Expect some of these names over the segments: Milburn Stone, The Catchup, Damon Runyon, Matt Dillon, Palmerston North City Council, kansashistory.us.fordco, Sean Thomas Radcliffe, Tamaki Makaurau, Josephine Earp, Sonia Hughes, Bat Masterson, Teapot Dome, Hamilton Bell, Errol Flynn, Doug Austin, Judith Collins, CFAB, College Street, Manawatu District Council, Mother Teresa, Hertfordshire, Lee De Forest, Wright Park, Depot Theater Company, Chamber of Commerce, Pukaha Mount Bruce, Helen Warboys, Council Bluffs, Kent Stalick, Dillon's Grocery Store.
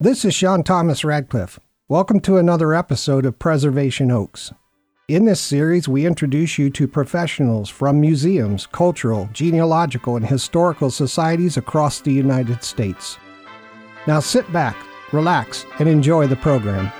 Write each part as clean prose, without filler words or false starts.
This is Sean Thomas Radcliffe. Welcome to another episode of Preservation Oaks. In this series, we introduce you to professionals from museums, cultural, genealogical, and historical societies across the United States. Now sit back, relax, and enjoy the program.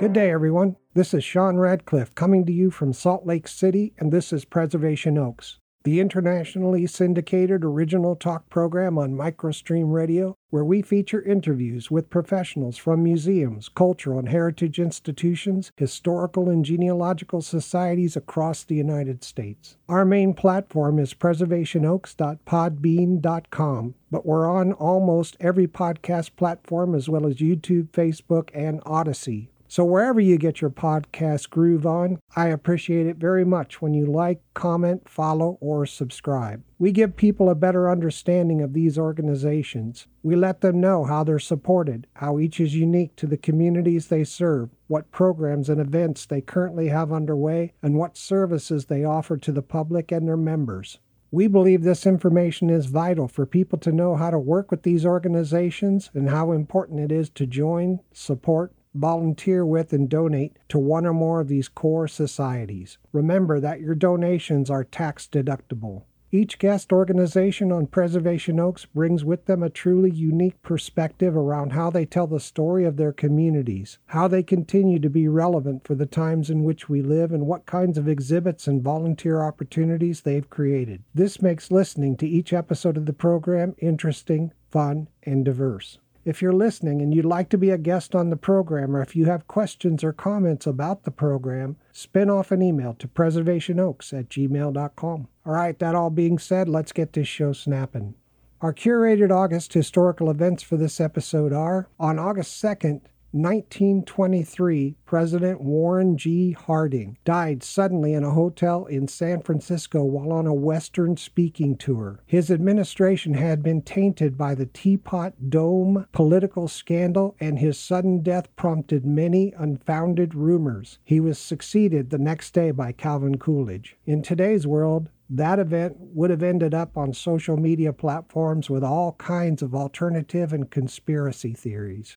Good day, everyone. This is Sean Radcliffe coming to you from Salt Lake City, and this is Preservation Oaks, the internationally syndicated original talk program on MicroStream Radio, where we feature interviews with professionals from museums, cultural and heritage institutions, historical and genealogical societies across the United States. Our main platform is preservationoaks.podbean.com, but we're on almost every podcast platform as well as YouTube, Facebook, and Odyssey. So wherever you get your podcast groove on, I appreciate it very much when you like, comment, follow, or subscribe. We give people a better understanding of these organizations. We let them know how they're supported, how each is unique to the communities they serve, what programs and events they currently have underway, and what services they offer to the public and their members. We believe this information is vital for people to know how to work with these organizations and how important it is to join, support, volunteer with, and donate to one or more of these core societies. Remember that your donations are tax deductible. Each guest organization on Preservation Oaks brings with them a truly unique perspective around how they tell the story of their communities, how they continue to be relevant for the times in which we live, and what kinds of exhibits and volunteer opportunities they've created. This makes listening to each episode of the program interesting, fun, and diverse. If you're listening and you'd like to be a guest on the program, or if you have questions or comments about the program, spin off an email to preservationoaks@gmail.com. All right, that all being said, let's get this show snapping. Our curated August historical events for this episode are, on August 2nd, 1923, President Warren G. Harding died suddenly in a hotel in San Francisco while on a Western speaking tour. His administration had been tainted by the Teapot Dome political scandal, and his sudden death prompted many unfounded rumors. He was succeeded the next day by Calvin Coolidge. In today's world, that event would have ended up on social media platforms with all kinds of alternative and conspiracy theories.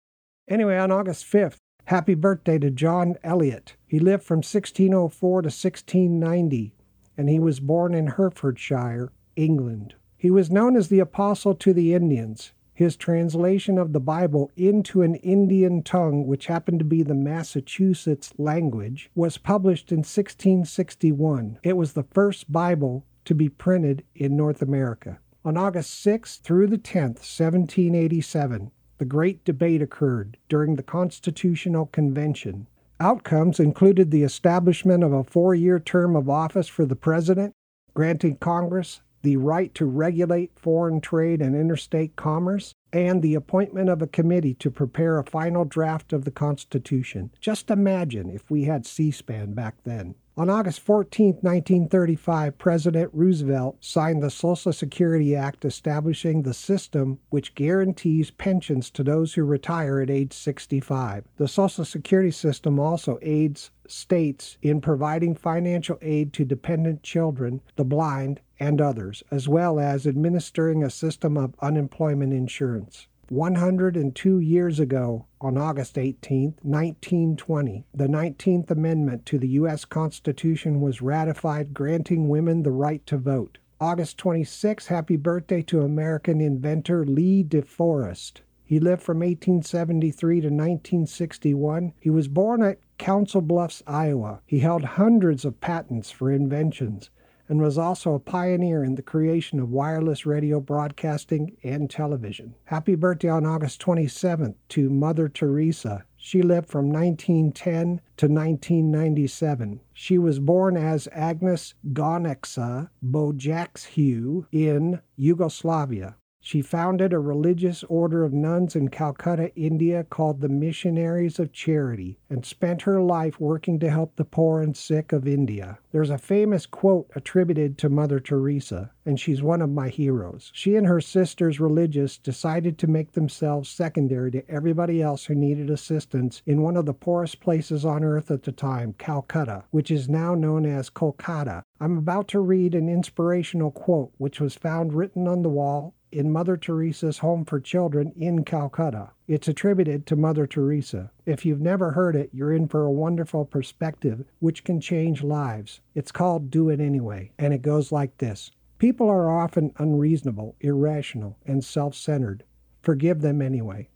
Anyway, on August 5th, happy birthday to John Eliot. He lived from 1604 to 1690, and he was born in Hertfordshire, England. He was known as the Apostle to the Indians. His translation of the Bible into an Indian tongue, which happened to be the Massachusetts language, was published in 1661. It was the first Bible to be printed in North America. On August 6th through the 10th, 1787, the great debate occurred during the Constitutional Convention. Outcomes included the establishment of a 4-year term of office for the president, granting Congress the right to regulate foreign trade and interstate commerce, and the appointment of a committee to prepare a final draft of the Constitution. Just imagine if we had C-SPAN back then. On August 14, 1935, President Roosevelt signed the Social Security Act establishing the system which guarantees pensions to those who retire at age 65. The Social Security system also aids states in providing financial aid to dependent children, the blind, and others, as well as administering a system of unemployment insurance. 102 years ago, on August 18, 1920, the 19th Amendment to the U.S. Constitution was ratified, granting women the right to vote. August 26, happy birthday to American inventor Lee De Forest. He lived from 1873 to 1961. He was born at Council Bluffs, Iowa. He held hundreds of patents for inventions and was also a pioneer in the creation of wireless radio broadcasting and television. Happy birthday on August 27th to Mother Teresa. She lived from 1910 to 1997. She was born as Agnes Gonexa Bojaxhue in Yugoslavia. She founded a religious order of nuns in Calcutta, India, called the Missionaries of Charity, and spent her life working to help the poor and sick of India. There's a famous quote attributed to Mother Teresa, and she's one of my heroes. She and her sisters, religious, decided to make themselves secondary to everybody else who needed assistance in one of the poorest places on earth at the time, Calcutta, which is now known as Kolkata. I'm about to read an inspirational quote which was found written on the wall in Mother Teresa's Home for Children in Calcutta. It's attributed to Mother Teresa. If you've never heard it, you're in for a wonderful perspective which can change lives. It's called Do It Anyway, and it goes like this. People are often unreasonable, irrational, and self-centered. Forgive them anyway.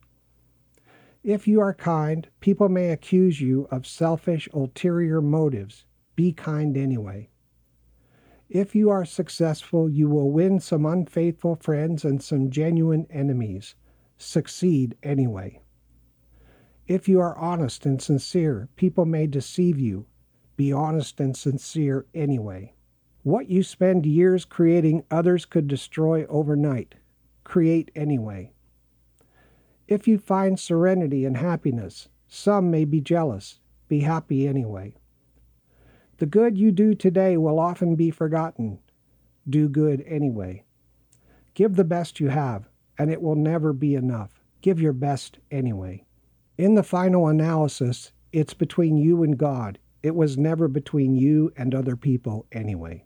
If you are kind, people may accuse you of selfish, ulterior motives. Be kind anyway. If you are successful, you will win some unfaithful friends and some genuine enemies. Succeed anyway. If you are honest and sincere, people may deceive you. Be honest and sincere anyway. What you spend years creating, others could destroy overnight. Create anyway. If you find serenity and happiness, some may be jealous. Be happy anyway. The good you do today will often be forgotten. Do good anyway. Give the best you have, and it will never be enough. Give your best anyway. In the final analysis, it's between you and God. It was never between you and other people anyway.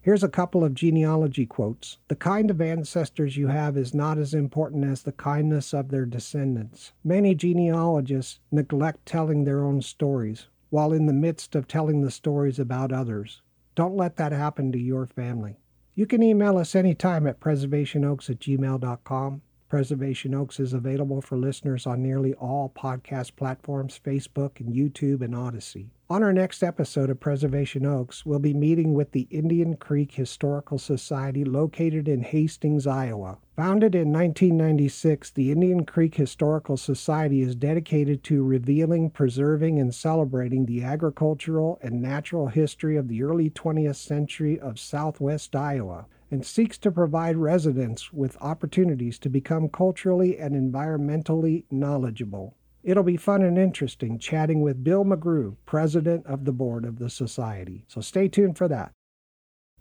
Here's a couple of genealogy quotes. The kind of ancestors you have is not as important as the kindness of their descendants. Many genealogists neglect telling their own stories while in the midst of telling the stories about others. Don't let that happen to your family. You can email us anytime at preservationoaks@gmail.com. Preservation Oaks is available for listeners on nearly all podcast platforms, Facebook and YouTube and Odyssey. On our next episode of Preservation Oaks, we'll be meeting with the Indian Creek Historical Society located in Hastings, Iowa. Founded in 1996, the Indian Creek Historical Society is dedicated to revealing, preserving, and celebrating the agricultural and natural history of the early 20th century of southwest Iowa, and seeks to provide residents with opportunities to become culturally and environmentally knowledgeable. It'll be fun and interesting chatting with Bill McGrew, president of the board of the society. So stay tuned for that.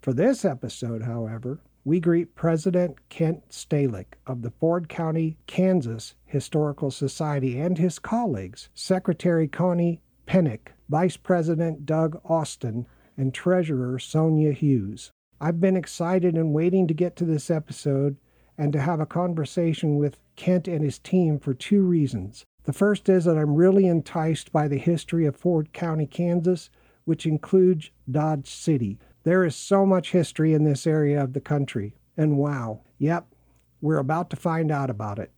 For this episode, however, we greet President Kent Stalick of the Ford County, Kansas Historical Society and his colleagues, Secretary Connie Penick, Vice President Doug Austin, and Treasurer Sonia Hughes. I've been excited and waiting to get to this episode and to have a conversation with Kent and his team for two reasons. The first is that I'm really enticed by the history of Ford County, Kansas, which includes Dodge City. There is so much history in this area of the country, and wow, yep, we're about to find out about it.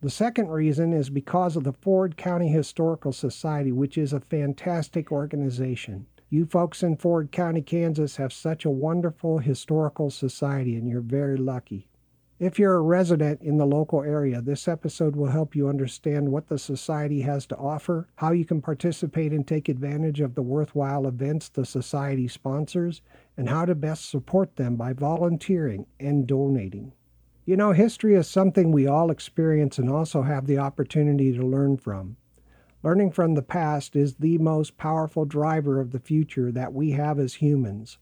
The second reason is because of the Ford County Historical Society, which is a fantastic organization. You folks in Ford County, Kansas have such a wonderful historical society, and you're very lucky. If you're a resident in the local area, this episode will help you understand what the society has to offer, how you can participate and take advantage of the worthwhile events the society sponsors, and how to best support them by volunteering and donating. You know, history is something we all experience and also have the opportunity to learn from. Learning from the past is the most powerful driver of the future that we have as humans,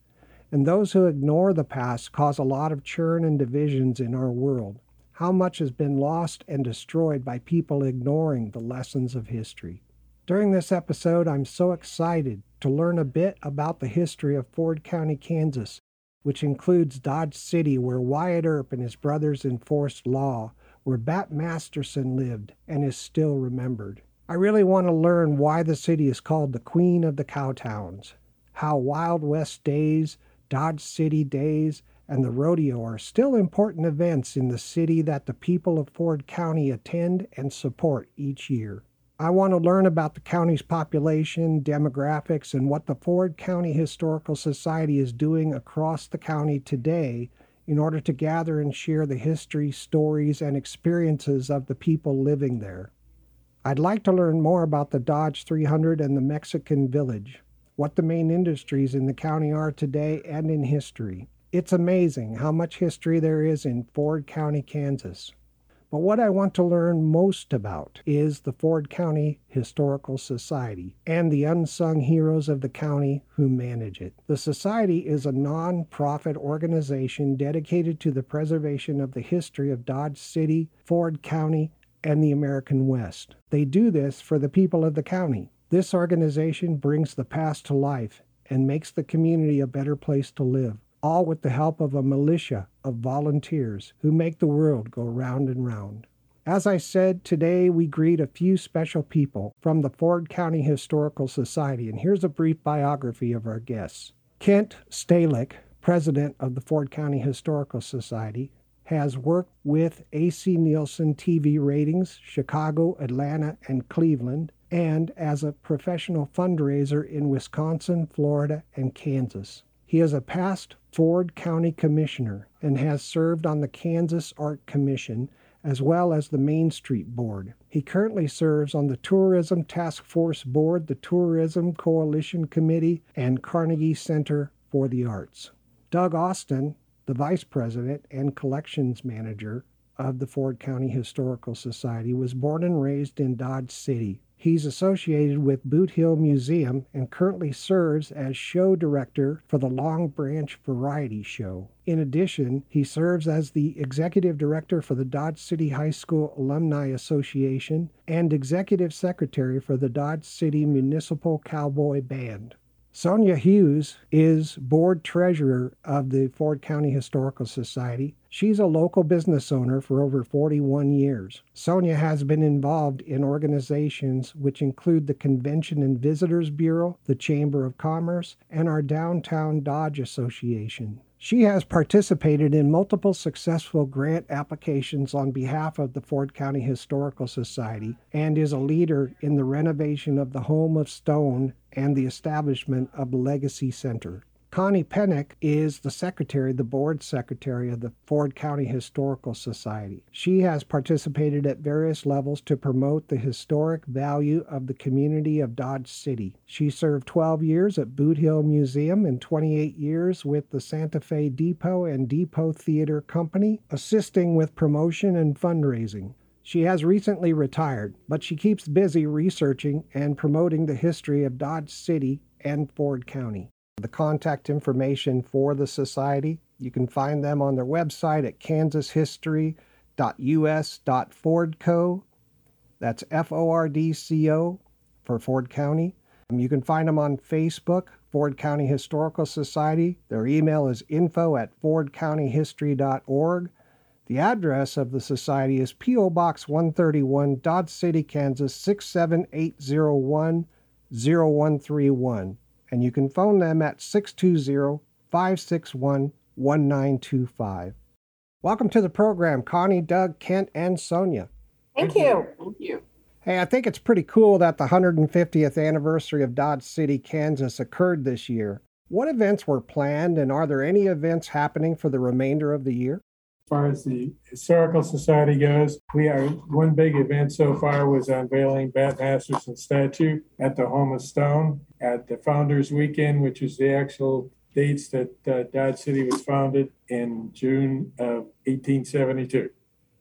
and those who ignore the past cause a lot of churn and divisions in our world. How much has been lost and destroyed by people ignoring the lessons of history? During this episode, I'm so excited to learn a bit about the history of Ford County, Kansas, which includes Dodge City, where Wyatt Earp and his brothers enforced law, where Bat Masterson lived and is still remembered. I really want to learn why the city is called the Queen of the Cowtowns, how Wild West days, Dodge City days, and the rodeo are still important events in the city that the people of Ford County attend and support each year. I want to learn about the county's population, demographics, and what the Ford County Historical Society is doing across the county today in order to gather and share the history, stories, and experiences of the people living there. I'd like to learn more about the Dodge 300 and the Mexican Village, what the main industries in the county are today and in history. It's amazing how much history there is in Ford County, Kansas. But what I want to learn most about is the Ford County Historical Society and the unsung heroes of the county who manage it. The society is a non-profit organization dedicated to the preservation of the history of Dodge City, Ford County, and the American West. They do this for the people of the county. This organization brings the past to life and makes the community a better place to live, all with the help of a militia of volunteers who make the world go round and round. As I said, today we greet a few special people from the Ford County Historical Society, and here's a brief biography of our guests. Kent Stalick, president of the Ford County Historical Society, has worked with A.C. Nielsen TV ratings, Chicago, Atlanta, and Cleveland, and as a professional fundraiser in Wisconsin, Florida, and Kansas. He is a past Ford County Commissioner and has served on the Kansas Art Commission as well as the Main Street Board. He currently serves on the Tourism Task Force Board, the Tourism Coalition Committee, and Carnegie Center for the Arts. Doug Austin, the Vice President and Collections Manager of the Ford County Historical Society, was born and raised in Dodge City. He's associated with Boot Hill Museum and currently serves as show director for the Long Branch Variety Show. In addition, he serves as the executive director for the Dodge City High School Alumni Association and executive secretary for the Dodge City Municipal Cowboy Band. Sonia Hughes is board treasurer of the Ford County Historical Society. She's a local business owner for over 41 years. Sonia has been involved in organizations which include the Convention and Visitors Bureau, the Chamber of Commerce, and our Downtown Dodge Association. She has participated in multiple successful grant applications on behalf of the Ford County Historical Society and is a leader in the renovation of the Home of Stone and the establishment of Legacy Center. Connie Penick is the secretary, the board secretary of the Ford County Historical Society. She has participated at various levels to promote the historic value of the community of Dodge City. She served 12 years at Boot Hill Museum and 28 years with the Santa Fe Depot and Depot Theater Company, assisting with promotion and fundraising. She has recently retired, but she keeps busy researching and promoting the history of Dodge City and Ford County. The contact information for the society, you can find them on their website at kansashistory.us.fordco. That's F-O-R-D-C-O for Ford County. You can find them on Facebook, Ford County Historical Society. Their email is info@fordcountyhistory.org. The address of the society is P.O. Box 131, Dodge City, Kansas 67801, 0131. And you can phone them at 620-561-1925. Welcome to the program, Connie, Doug, Kent, and Sonia. Thank you. Hey, I think it's pretty cool that the 150th anniversary of Dodge City, Kansas occurred this year. What events were planned, and are there any events happening for the remainder of the year? As far as the Historical Society goes, one big event so far was unveiling Bat Masterson's statue at the Home of Stone at the Founders Weekend, which is the actual dates that Dodge City was founded in June of 1872.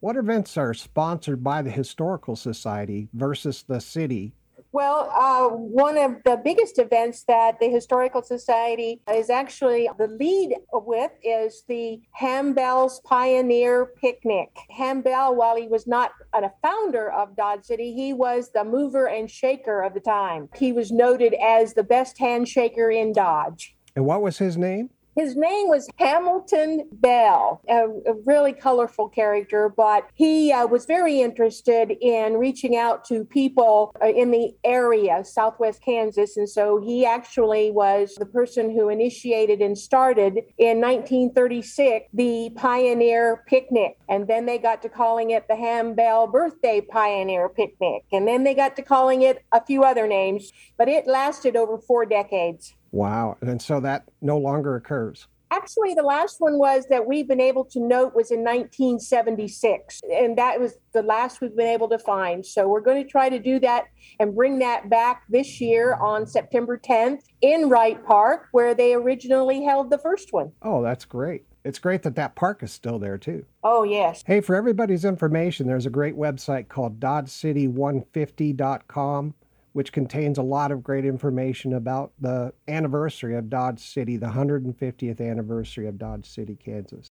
What events are sponsored by the Historical Society versus the city? Well, one of the biggest events that the Historical Society is actually the lead with is the Hambell's Pioneer Picnic. Hambell, while he was not a founder of Dodge City, he was the mover and shaker of the time. He was noted as the best handshaker in Dodge. And what was his name? His name was Hamilton Bell, a really colorful character, but he was very interested in reaching out to people in the area, southwest Kansas. And so he actually was the person who initiated and started in 1936 the Pioneer Picnic. And then they got to calling it the Ham Bell Birthday Pioneer Picnic. And then they got to calling it a few other names, but it lasted over 4 decades. Wow. And so that no longer occurs. Actually, the last one was that we've been able to note was in 1976, and that was the last we've been able to find. So we're going to try to do that and bring that back this year on September 10th in Wright Park, where they originally held the first one. Oh, that's great. It's great that that park is still there, too. Oh, yes. Hey, for everybody's information, there's a great website called DodgeCity150.com, which contains a lot of great information about the anniversary of Dodge City, the 150th anniversary of Dodge City, Kansas.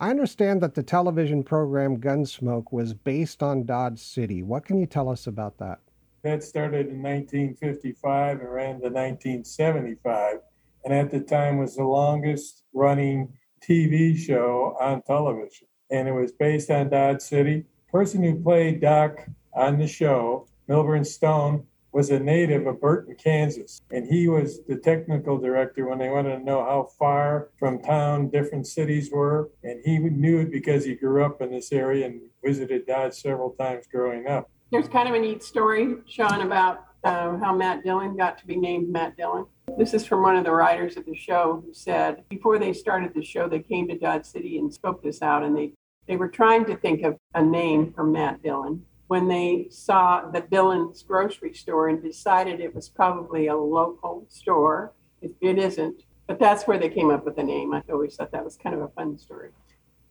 I understand that the television program Gunsmoke was based on Dodge City. What can you tell us about that? That started in 1955 and ran to 1975, and at the time was the longest-running TV show on television, and it was based on Dodge City. The person who played Doc on the show, Milburn Stone, was a native of Burton, Kansas, and he was the technical director when they wanted to know how far from town different cities were, and he knew it because he grew up in this area and visited Dodge several times growing up. There's kind of a neat story, Sean, about how Matt Dillon got to be named Matt Dillon. This is from one of the writers of the show who said, before they started the show, they came to Dodge City and spoke this out, and they were trying to think of a name for Matt Dillon when they saw the Dillon's grocery store and decided it was probably a local store. It isn't, but that's where they came up with the name. I always thought that was kind of a fun story.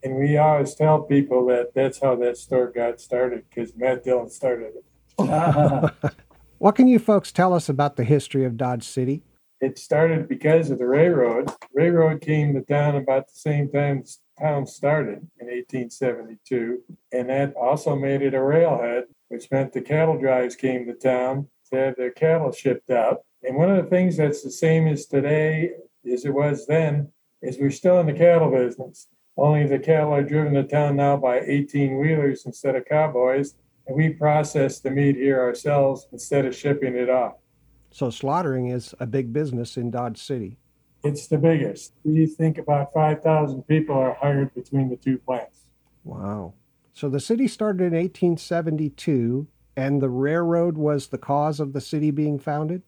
And we always tell people that that's how that store got started, because Matt Dillon started it. What can you folks tell us about the history of Dodge City? It started because of the railroad. The railroad came to town about the same time the town started in 1872, and that also made it a railhead, which meant the cattle drives came to town to have their cattle shipped out. And one of the things that's the same as today as it was then is we're still in the cattle business, only the cattle are driven to town now by 18-wheelers instead of cowboys, and we process the meat here ourselves instead of shipping it off. So slaughtering is a big business in Dodge City. It's the biggest. We think about 5,000 people are hired between the two plants. Wow. So the city started in 1872, and the railroad was the cause of the city being founded?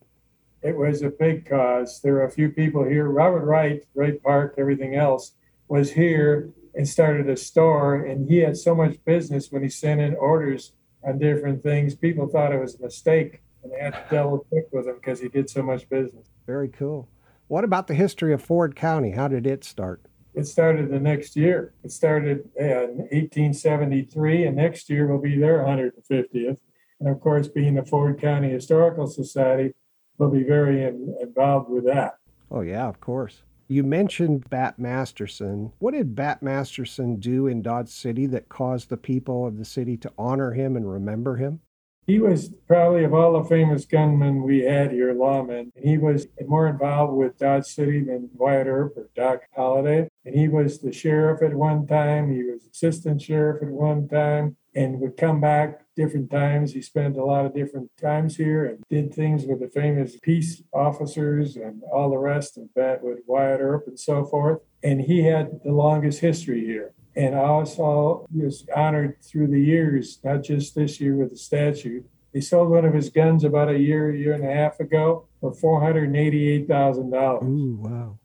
It was a big cause. There were a few people here. Robert Wright, Wright Park, everything else, was here and started a store, and he had so much business when he sent in orders on different things, people thought it was a mistake. And they had to double check with him because he did so much business. Very cool. What about the history of Ford County? How did it start? It started the next year. It started in 1873, and next year will be their 150th. And of course, being the Ford County Historical Society, will be very involved with that. Oh, yeah, of course. You mentioned Bat Masterson. What did Bat Masterson do in Dodge City that caused the people of the city to honor him and remember him? He was probably, of all the famous gunmen we had here, lawmen, and he was more involved with Dodge City than Wyatt Earp or Doc Holliday. And he was the sheriff at one time. He was assistant sheriff at one time and would come back different times. He spent a lot of different times here and did things with the famous peace officers and all the rest of that with Wyatt Earp and so forth. And he had the longest history here. And also was honored through the years, not just this year with the statue. He sold one of his guns about a year and a half ago for $488,000. Ooh, wow.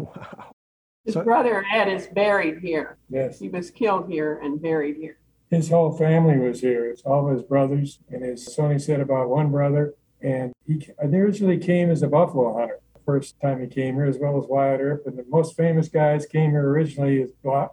Wow. His brother Ed is buried here. Yes. He was killed here and buried here. His whole family was here. It's all of his brothers. And as Sonia said about one brother, and he originally came as a buffalo hunter. First time he came here, as well as Wyatt Earp, and the most famous guys came here originally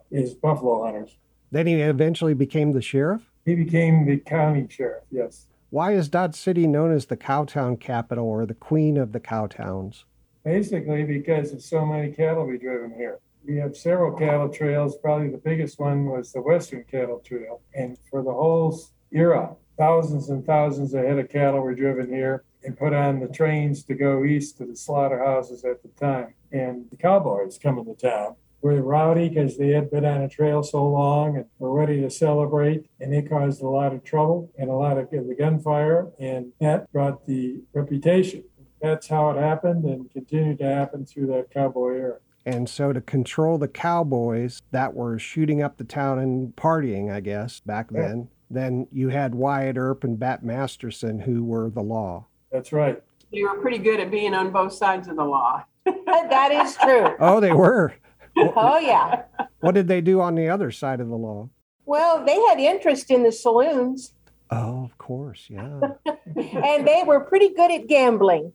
is buffalo hunters. Then he eventually became the sheriff? He became the county sheriff, yes. Why is Dodge City known as the Cowtown Capital or the Queen of the Cowtowns? Basically because of so many cattle we driven here. We have several cattle trails. Probably the biggest one was the Western Cattle Trail. And for the whole era, thousands and thousands of head of cattle were driven here. and put on the trains to go east to the slaughterhouses at the time. And the cowboys come into town. We're rowdy because they had been on a trail so long and were ready to celebrate, and they caused a lot of trouble and a lot of the gunfire, and that brought the reputation. That's how it happened and continued to happen through that cowboy era. And so to control the cowboys that were shooting up the town and partying, I guess, back then, then you had Wyatt Earp and Bat Masterson, who were the law. That's right. They were pretty good at being on both sides of the law. That is true. Oh, they were. Oh, yeah. What did they do on the other side of the law? Well, they had interest in the saloons. Oh, of course, yeah. And they were pretty good at gambling.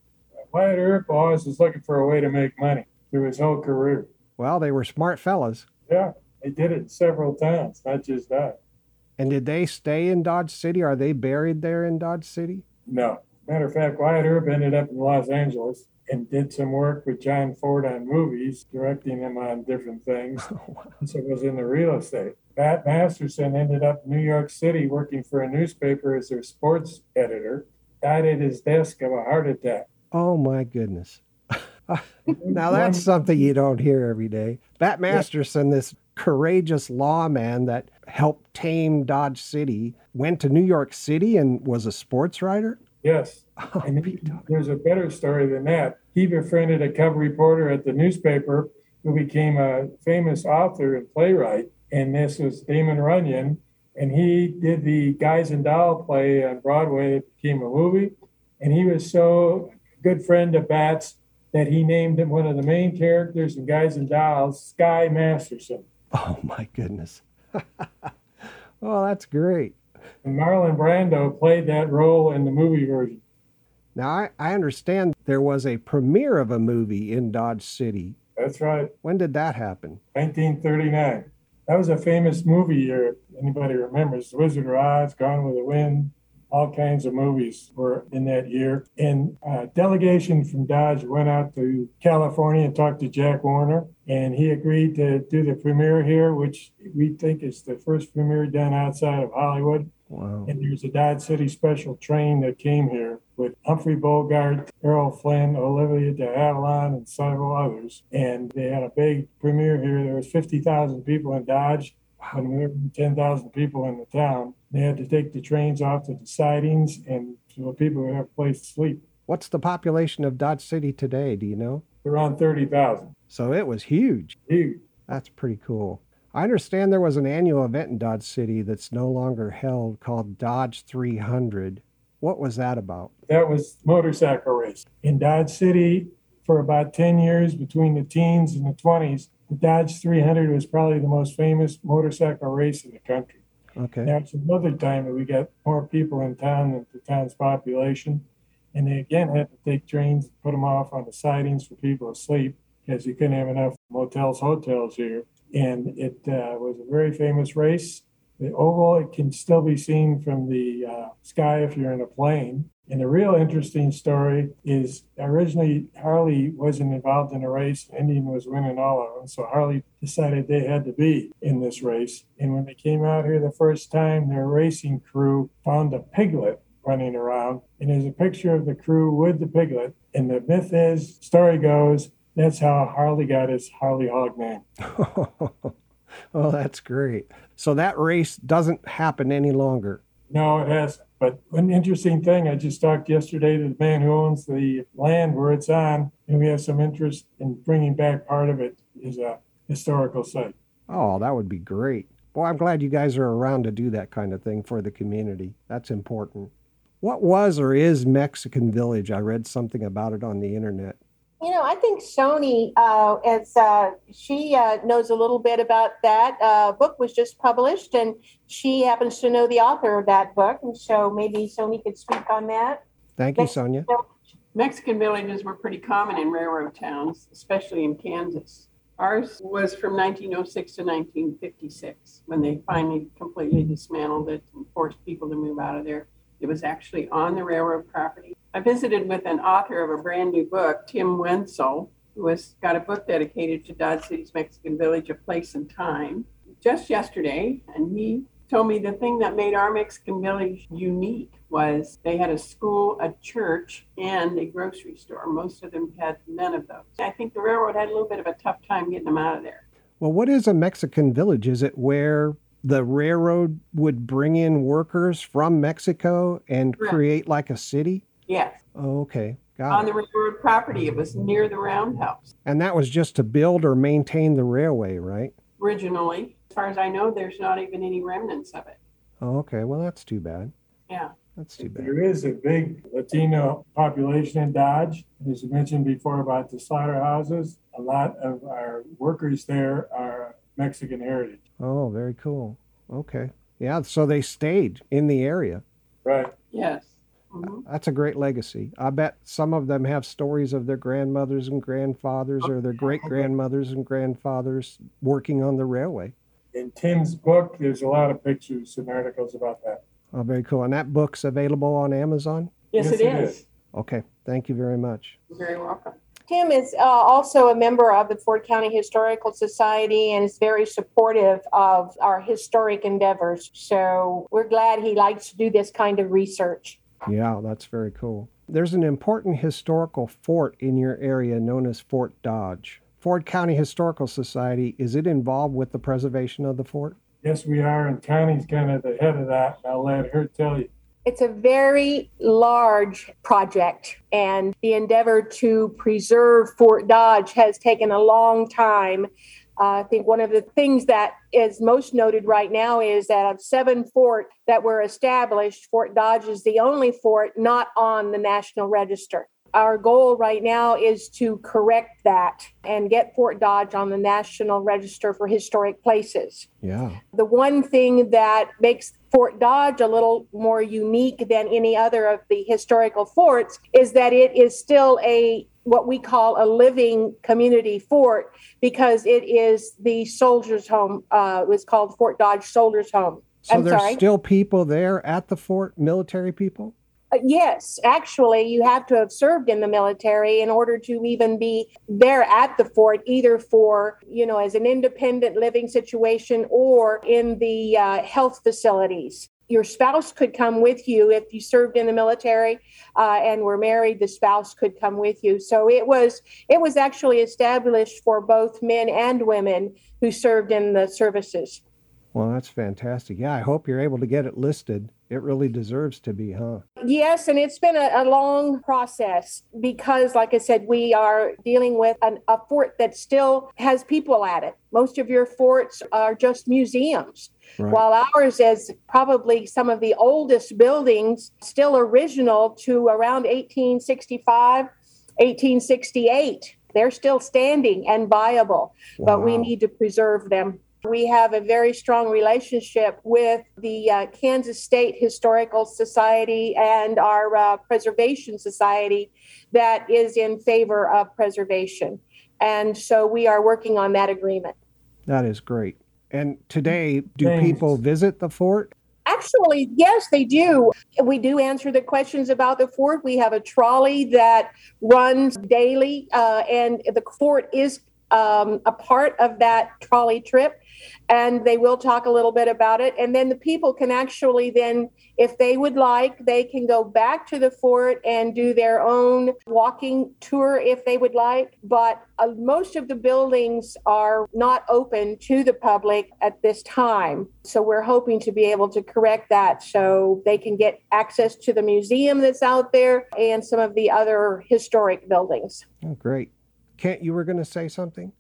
Wyatt Earp always was looking for a way to make money through his whole career. Well, they were smart fellas. Yeah, they did it several times, not just that. And did they stay in Dodge City? Are they buried there in Dodge City? No. Matter of fact, Wyatt Earp ended up in Los Angeles and did some work with John Ford on movies, directing him on different things. Oh, wow. So it was in the real estate. Bat Masterson ended up in New York City working for a newspaper as their sports editor, died at his desk of a heart attack. Oh, my goodness. Now, that's something you don't hear every day. Bat Masterson, this courageous lawman that helped tame Dodge City, went to New York City and was a sports writer? Yes. Oh, and there's a better story than that. He befriended a cub reporter at the newspaper who became a famous author and playwright, and this was Damon Runyon, and he did the Guys and Dolls play on Broadway that became a movie, and he was so good friend of Bat's that he named him one of the main characters in Guys and Dolls, Sky Masterson. Oh, my goodness. Well, that's great. And Marlon Brando played that role in the movie version. Now, I understand there was a premiere of a movie in Dodge City. That's right. When did that happen? 1939. That was a famous movie year, if anybody remembers. The Wizard of Oz, Gone with the Wind. All kinds of movies were in that year. And a delegation from Dodge went out to California and talked to Jack Warner, and he agreed to do the premiere here, which we think is the first premiere done outside of Hollywood. Wow. And there's a Dodge City special train that came here with Humphrey Bogart, Errol Flynn, Olivia de Havilland, and several others. And they had a big premiere here. There was 50,000 people in Dodge. Wow. There were 10,000 people in the town. They had to take the trains off to the sidings and so people would have a place to sleep. What's the population of Dodge City today, do you know? Around 30,000. So it was huge. Huge. That's pretty cool. I understand there was an annual event in Dodge City that's no longer held called Dodge 300. What was that about? That was motorcycle race. In Dodge City, for about 10 years between the teens and the 20s, the Dodge 300 was probably the most famous motorcycle race in the country. Okay. Now, it's another time that we got more people in town than the town's population. And they, again, had to take trains and put them off on the sidings for people to sleep because you couldn't have enough hotels here. And it was a very famous race. The oval, it can still be seen from the sky if you're in a plane. And the real interesting story is originally Harley wasn't involved in the race. Indian was winning all of them. So Harley decided they had to be in this race. And when they came out here the first time, their racing crew found a piglet running around. And there's a picture of the crew with the piglet. And the myth is, story goes, that's how Harley got his Harley Hog name. Oh, that's great. So that race doesn't happen any longer. No, it hasn't. But an interesting thing, I just talked yesterday to the man who owns the land where it's on, and we have some interest in bringing back part of it as a historical site. Oh, that would be great. Boy, I'm glad you guys are around to do that kind of thing for the community. That's important. What was or is Mexican Village? I read something about it on the internet. You know, I think Sony, she knows a little bit about that. Book was just published, and she happens to know the author of that book, and so maybe Sony could speak on that. Thank you, Sonia. Mexican villages were pretty common in railroad towns, especially in Kansas. Ours was from 1906 to 1956, when they finally completely dismantled it and forced people to move out of there. It was actually on the railroad property. I visited with an author of a brand new book, Tim Wenzel, who has got a book dedicated to Dodge City's Mexican Village, A Place and Time, just yesterday. And he told me the thing that made our Mexican village unique was they had a school, a church, and a grocery store. Most of them had none of those. I think the railroad had a little bit of a tough time getting them out of there. Well, what is a Mexican village? Is it where the railroad would bring in workers from Mexico and create like a city? Yes. Oh, okay. Got it. On the railroad property. It was near the roundhouse. And that was just to build or maintain the railway, right? Originally. As far as I know, there's not even any remnants of it. Oh, okay. Well, that's too bad. Yeah. That's too bad. There is a big Latino population in Dodge. As you mentioned before about the slaughterhouses, a lot of our workers there are Mexican heritage. Oh, very cool. Okay. Yeah, so they stayed in the area. Right. Yes. Mm-hmm. That's a great legacy. I bet some of them have stories of their grandmothers and grandfathers or their great-grandmothers and grandfathers working on the railway. In Tim's book, there's a lot of pictures and articles about that. Oh, very cool. And that book's available on Amazon? Yes, it is. Okay. Thank you very much. You're very welcome. Tim is also a member of the Ford County Historical Society and is very supportive of our historic endeavors. So we're glad he likes to do this kind of research. Yeah, that's very cool. There's an important historical fort in your area known as Fort Dodge. Ford County Historical Society, is it involved with the preservation of the fort? Yes, we are, and Connie's kind of the head of that. I'll let her tell you. It's a very large project, and the endeavor to preserve Fort Dodge has taken a long time. I think one of the things that is most noted right now is that of 7 forts that were established, Fort Dodge is the only fort not on the National Register. Our goal right now is to correct that and get Fort Dodge on the National Register for Historic Places. Yeah. The one thing that makes Fort Dodge a little more unique than any other of the historical forts is that it is still what we call a living community fort because it is the soldiers' home. It was called Fort Dodge Soldiers' Home. So there's still people there at the fort, military people? Yes, actually, you have to have served in the military in order to even be there at the fort, either for, as an independent living situation or in the health facilities. Your spouse could come with you if you served in the military and were married. The spouse could come with you. So it was actually established for both men and women who served in the services. Well, that's fantastic. Yeah, I hope you're able to get it listed. It really deserves to be, huh? Yes, and it's been a long process because, like I said, we are dealing with a fort that still has people at it. Most of your forts are just museums, right, while ours is probably some of the oldest buildings, still original to around 1865, 1868. They're still standing and viable, but we need to preserve them. We have a very strong relationship with the Kansas State Historical Society and our Preservation Society that is in favor of preservation. And so we are working on that agreement. That is great. And today, do people visit the fort? Actually, yes, they do. We do answer the questions about the fort. We have a trolley that runs daily, and the fort is a part of that trolley trip, and they will talk a little bit about it. And then the people can actually then, if they would like, they can go back to the fort and do their own walking tour if they would like. But most of the buildings are not open to the public at this time. So we're hoping to be able to correct that so they can get access to the museum that's out there and some of the other historic buildings. Oh, great. Kent, you were going to say something?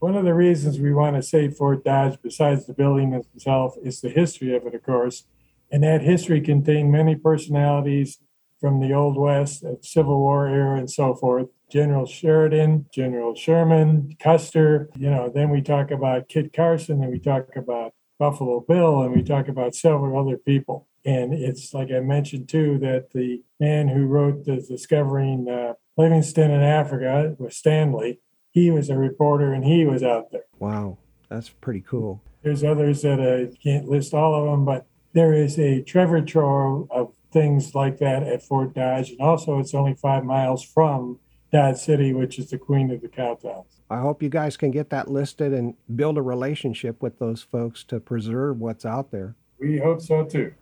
One of the reasons we want to save Fort Dodge, besides the building itself, is the history of it, of course. And that history contained many personalities from the Old West, the Civil War era, and so forth. General Sheridan, General Sherman, Custer. Then we talk about Kit Carson, and we talk about Buffalo Bill, and we talk about several other people. And it's like I mentioned, too, that the man who wrote the Discovering Livingston in Africa with Stanley, he was a reporter and he was out there. Wow, that's pretty cool. There's others that I can't list all of them, but there is a treasure trove of things like that at Fort Dodge. And also it's only 5 miles from Dodge City, which is the queen of the cowtowns. I hope you guys can get that listed and build a relationship with those folks to preserve what's out there. We hope so, too.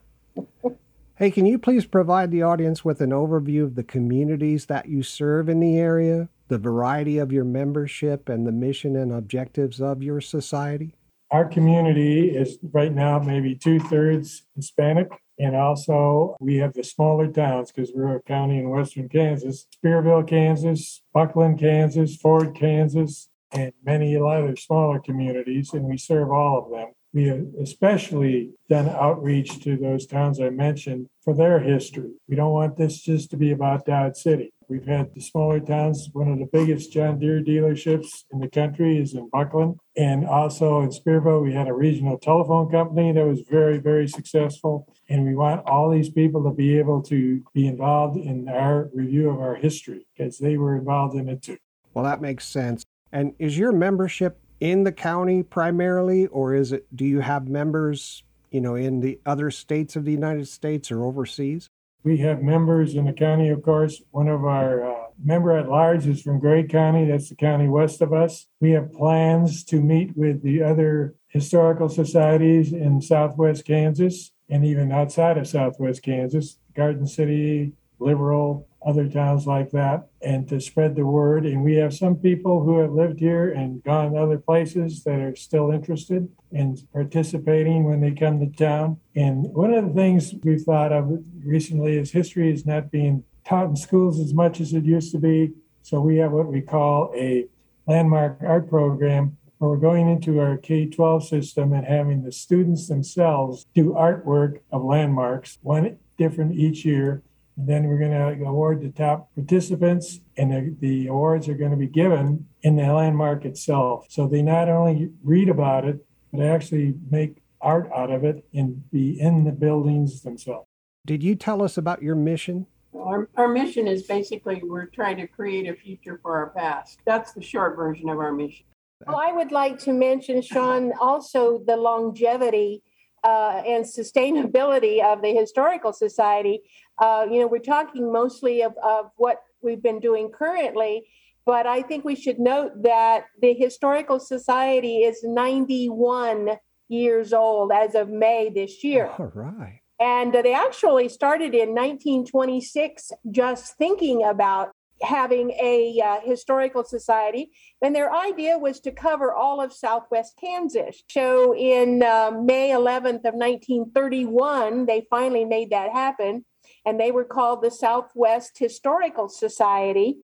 Hey, can you please provide the audience with an overview of the communities that you serve in the area, the variety of your membership, and the mission and objectives of your society? Our community is right now maybe two-thirds Hispanic, and also we have the smaller towns because we're a county in western Kansas, Spearville, Kansas, Buckland, Kansas, Ford, Kansas, and many other smaller communities, and we serve all of them. We have especially done outreach to those towns I mentioned for their history. We don't want this just to be about Dodge City. We've had the smaller towns. One of the biggest John Deere dealerships in the country is in Buckland. And also in Spearville, we had a regional telephone company that was very, very successful. And we want all these people to be able to be involved in our review of our history because they were involved in it too. Well, that makes sense. And is your membership in the county primarily, or is it, do you have members, in the other states of the United States or overseas? We have members in the county, of course. One of our member at large is from Gray County. That's the county west of us. We have plans to meet with the other historical societies in southwest Kansas and even outside of southwest Kansas, Garden City, Liberal, other towns like that, and to spread the word. And we have some people who have lived here and gone other places that are still interested in participating when they come to town. And one of the things we've thought of recently is history is not being taught in schools as much as it used to be. So we have what we call a landmark art program where we're going into our K-12 system and having the students themselves do artwork of landmarks, one different each year. And then we're going to award the top participants, and the awards are going to be given in the landmark itself. So they not only read about it, but actually make art out of it and be in the buildings themselves. Did you tell us about your mission? Our mission is basically we're trying to create a future for our past. That's the short version of our mission. Well, I would like to mention, Sean, also the longevity and sustainability of the Historical Society. We're talking mostly of what we've been doing currently, but I think we should note that the Historical Society is 91 years old as of May this year. All right. And they actually started in 1926 just thinking about having a historical society, and their idea was to cover all of southwest Kansas. So in May 11th of 1931, they finally made that happen, and they were called the Southwest Historical Society,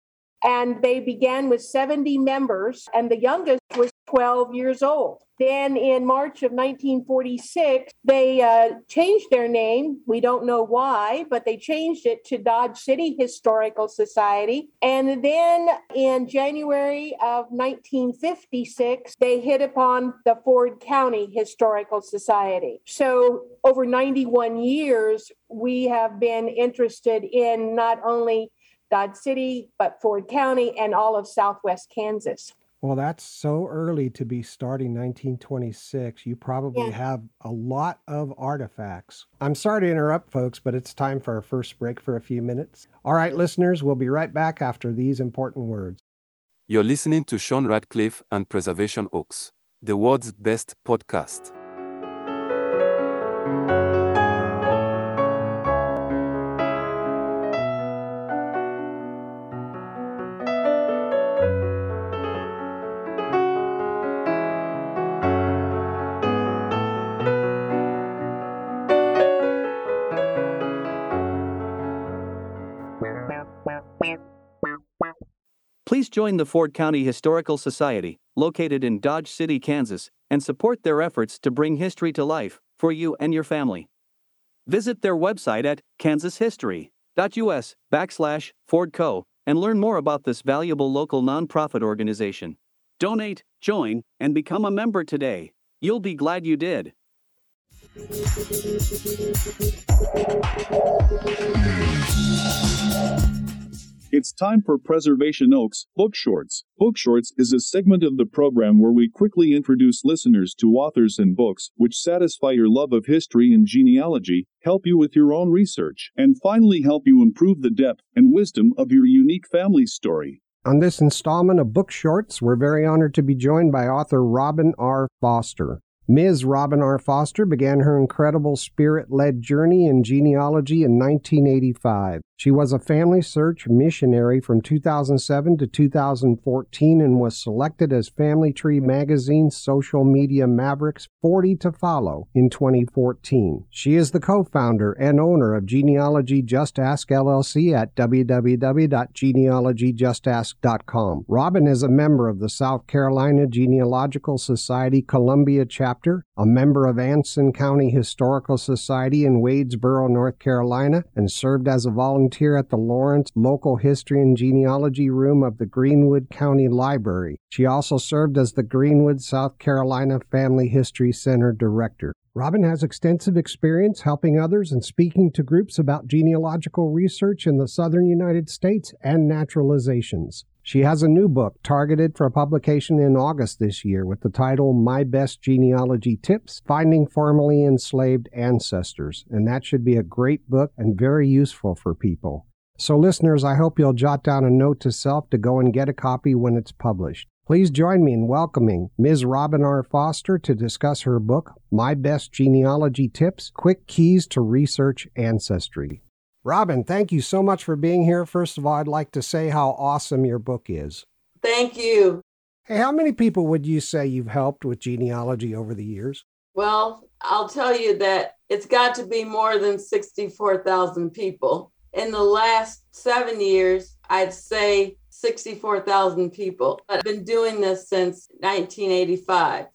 and they began with 70 members, and the youngest was 12 years old. Then in March of 1946, they changed their name. We don't know why, but they changed it to Dodge City Historical Society. And then in January of 1956, they hit upon the Ford County Historical Society. So over 91 years, we have been interested in not only Dodge City, but Ford County and all of southwest Kansas. Well, that's so early to be starting 1926. You probably have a lot of artifacts. I'm sorry to interrupt, folks, but it's time for our first break for a few minutes. All right, listeners, we'll be right back after these important words. You're listening to Sean Radcliffe and Preservation Oaks, the world's best podcast. Please join the Ford County Historical Society, located in Dodge City, Kansas, and support their efforts to bring history to life for you and your family. Visit their website at kansashistory.us/fordco and learn more about this valuable local nonprofit organization. Donate, join, and become a member today. You'll be glad you did. It's time for Preservation Oaks Book Shorts. Book Shorts is a segment of the program where we quickly introduce listeners to authors and books which satisfy your love of history and genealogy, help you with your own research, and finally help you improve the depth and wisdom of your unique family story. On this installment of Book Shorts, we're very honored to be joined by author Robin R. Foster. Ms. Robin R. Foster began her incredible spirit-led journey in genealogy in 1985. She was a family search missionary from 2007 to 2014 and was selected as Family Tree Magazine's Social Media Mavericks 40 to Follow in 2014. She is the co-founder and owner of Genealogy Just Ask LLC at www.genealogyjustask.com. Robin is a member of the South Carolina Genealogical Society Columbia Chapter, a member of Anson County Historical Society in Wadesboro, North Carolina, and served as a volunteer at the Lawrence Local History and Genealogy Room of the Greenwood County Library. She also served as the Greenwood, South Carolina Family History Center Director. Robin has extensive experience helping others and speaking to groups about genealogical research in the southern United States and naturalizations. She has a new book targeted for publication in August this year with the title My Best Genealogy Tips, Finding Formerly Enslaved Ancestors, and that should be a great book and very useful for people. So listeners, I hope you'll jot down a note to self to go and get a copy when it's published. Please join me in welcoming Ms. Robin R. Foster to discuss her book, My Best Genealogy Tips, Quick Keys to Research Ancestry. Robin, thank you so much for being here. First of all, I'd like to say how awesome your book is. Thank you. Hey, how many people would you say you've helped with genealogy over the years? Well, I'll tell you that it's got to be more than 64,000 people. In the last 7 years, I'd say 64,000 people. I've been doing this since 1985.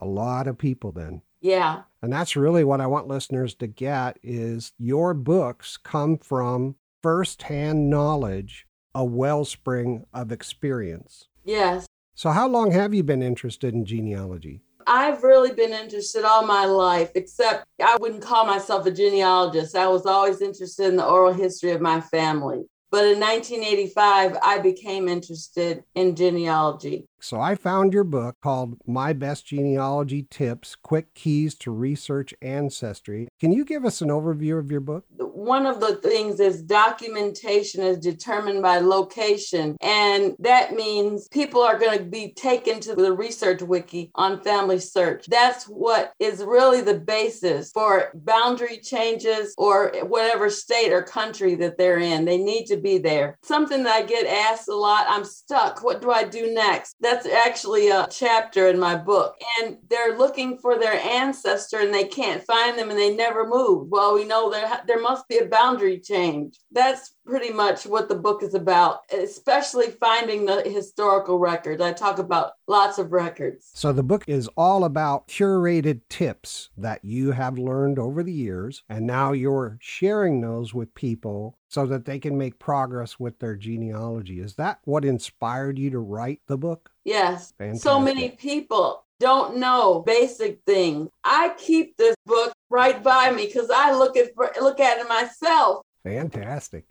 A lot of people then. Yeah. And that's really what I want listeners to get is your books come from firsthand knowledge, a wellspring of experience. Yes. So how long have you been interested in genealogy? I've really been interested all my life, except I wouldn't call myself a genealogist. I was always interested in the oral history of my family. But in 1985, I became interested in genealogy. So I found your book called My Best Genealogy Tips, Quick Keys to Research Ancestry. Can you give us an overview of your book? One of the things is documentation is determined by location. And that means people are going to be taken to the research wiki on family search. That's what is really the basis for boundary changes or whatever state or country that they're in. They need to be there. Something that I get asked a lot, I'm stuck. What do I do next? That's actually a chapter in my book. And they're looking for their ancestor and they can't find them and they never moved. Well, we know there must be a boundary change. That's pretty much what the book is about, especially finding the historical record. I talk about lots of records. So the book is all about curated tips that you have learned over the years, and now you're sharing those with people so that they can make progress with their genealogy. Is that what inspired you to write the book? Yes. Fantastic. So many people don't know basic things. I keep this book right by me because I look at it myself. Fantastic.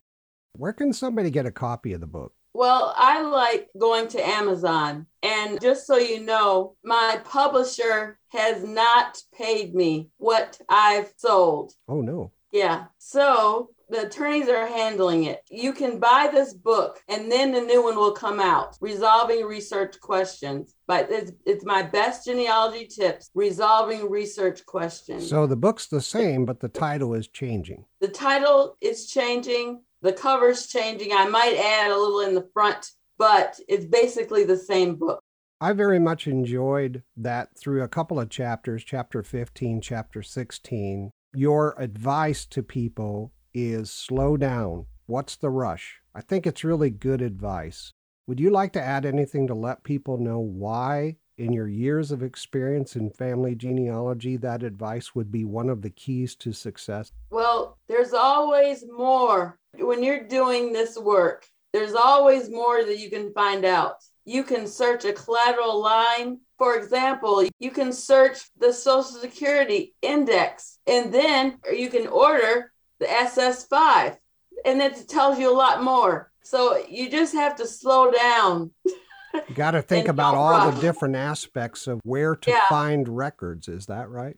Where can somebody get a copy of the book? Well, I like going to Amazon. And just so you know, my publisher has not paid me what I've sold. Oh, no. Yeah. So the attorneys are handling it. You can buy this book and then the new one will come out, Resolving Research Questions. But it's My Best Genealogy Tips, Resolving Research Questions. So the book's the same, but the title is changing. The title is changing. The cover's changing. I might add a little in the front, but it's basically the same book. I very much enjoyed that through a couple of chapters, chapter 15, chapter 16. Your advice to people is slow down. What's the rush? I think it's really good advice. Would you like to add anything to let people know why, in your years of experience in family genealogy, that advice would be one of the keys to success? Well, there's always more. When you're doing this work, there's always more that you can find out. You can search a collateral line. For example, you can search the Social Security index, and then you can order the SS5, and it tells you a lot more. So you just have to slow down. You got to think about all the different aspects of where to find records. Is that right?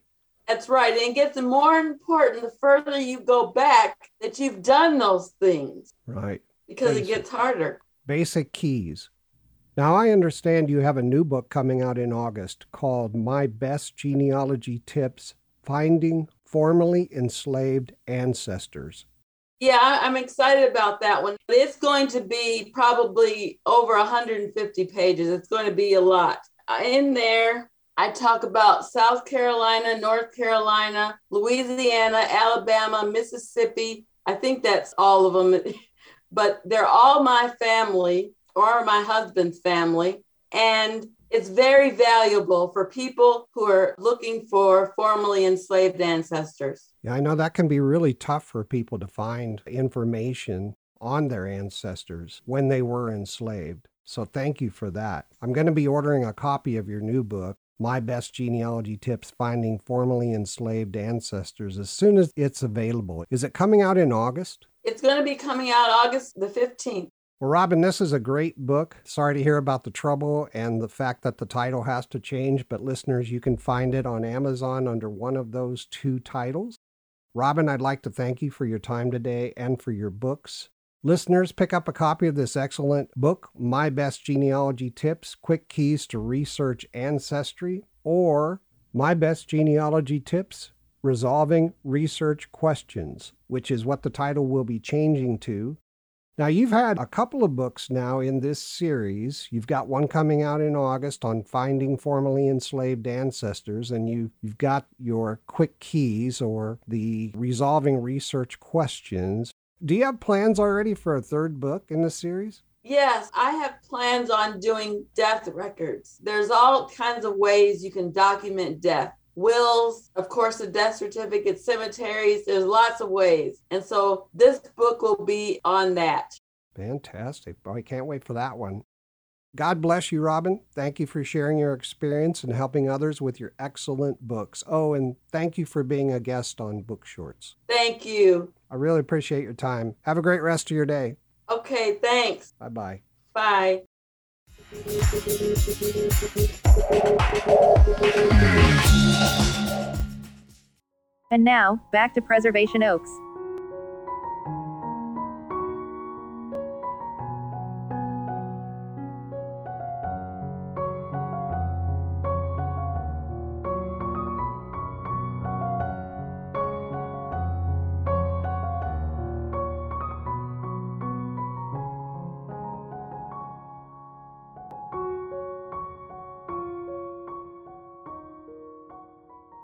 That's right. And it gets more important the further you go back that you've done those things. Right. Because it gets harder. Basic keys. Now, I understand you have a new book coming out in August called My Best Genealogy Tips, Finding Formerly Enslaved Ancestors. Yeah, I'm excited about that one. It's going to be probably over 150 pages. It's going to be a lot. In there, I talk about South Carolina, North Carolina, Louisiana, Alabama, Mississippi. I think that's all of them, but they're all my family or my husband's family. And it's very valuable for people who are looking for formerly enslaved ancestors. Yeah, I know that can be really tough for people to find information on their ancestors when they were enslaved. So thank you for that. I'm going to be ordering a copy of your new book, My Best Genealogy Tips, Finding Formerly Enslaved Ancestors, as soon as it's available. Is it coming out in August? It's going to be coming out August the 15th. Well, Robin, this is a great book. Sorry to hear about the trouble and the fact that the title has to change, but listeners, you can find it on Amazon under one of those two titles. Robin, I'd like to thank you for your time today and for your books. Listeners, pick up a copy of this excellent book, My Best Genealogy Tips, Quick Keys to Research Ancestry, or My Best Genealogy Tips, Resolving Research Questions, which is what the title will be changing to. Now, you've had a couple of books now in this series. You've got one coming out in August on finding formerly enslaved ancestors, and you've got your Quick Keys, or the Resolving Research Questions. Do you have plans already for a third book in the series? Yes, I have plans on doing death records. There's all kinds of ways you can document death. Wills, of course, the death certificate, cemeteries, there's lots of ways. And so this book will be on that. Fantastic. I can't wait for that one. God bless you, Robin. Thank you for sharing your experience and helping others with your excellent books. Oh, and thank you for being a guest on Book Shorts. Thank you. I really appreciate your time. Have a great rest of your day. Okay, thanks. Bye-bye. Bye. And now, back to Preservation Oaks.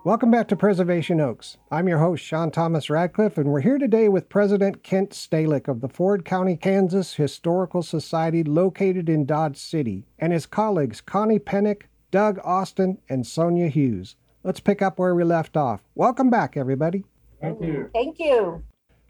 Welcome back to Preservation Oaks. I'm your host, Sean Thomas Radcliffe, and we're here today with President Kent Stalick of the Ford County, Kansas Historical Society located in Dodge City, and his colleagues Connie Penick, Doug Austin, and Sonia Hughes. Let's pick up where we left off. Welcome back, everybody. Thank you. Thank you.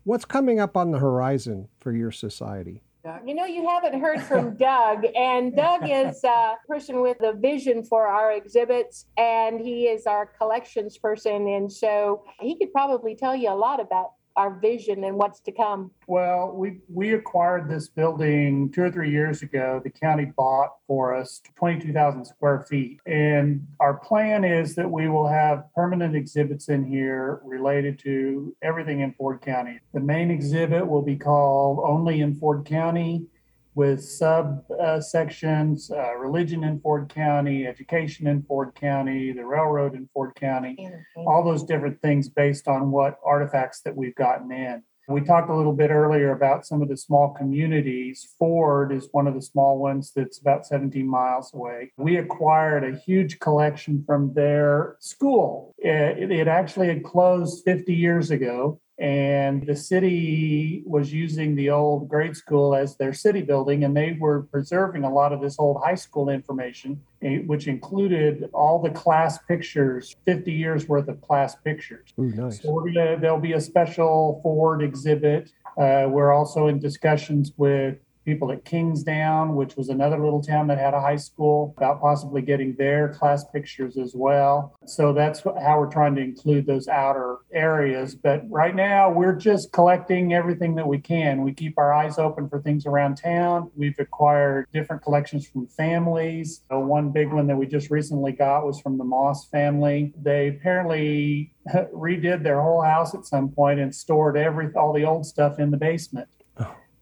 What's coming up on the horizon for your society? You know, you haven't heard from Doug, and Doug is a person with a vision for our exhibits, and he is our collections person, and so he could probably tell you a lot about our vision and what's to come. Well, we acquired this building 2 or 3 years ago. The county bought for us 22,000 square feet. And our plan is that we will have permanent exhibits in here related to everything in Ford County. The main exhibit will be called Only in Ford County, with sub-sections, religion in Ford County, education in Ford County, the railroad in Ford County, all those different things based on what artifacts that we've gotten in. We talked a little bit earlier about some of the small communities. Ford is one of the small ones that's about 17 miles away. We acquired a huge collection from their school. It actually had closed 50 years ago. And the city was using the old grade school as their city building, and they were preserving a lot of this old high school information, which included all the class pictures, 50 years worth of class pictures. Ooh, nice. So there'll be a special Ford exhibit. We're also in discussions with people at Kingsdown, which was another little town that had a high school, about possibly getting their class pictures as well. So that's how we're trying to include those outer areas. But right now, we're just collecting everything that we can. We keep our eyes open for things around town. We've acquired different collections from families. One big one that we just recently got was from the Moss family. They apparently redid their whole house at some point and stored all the old stuff in the basement.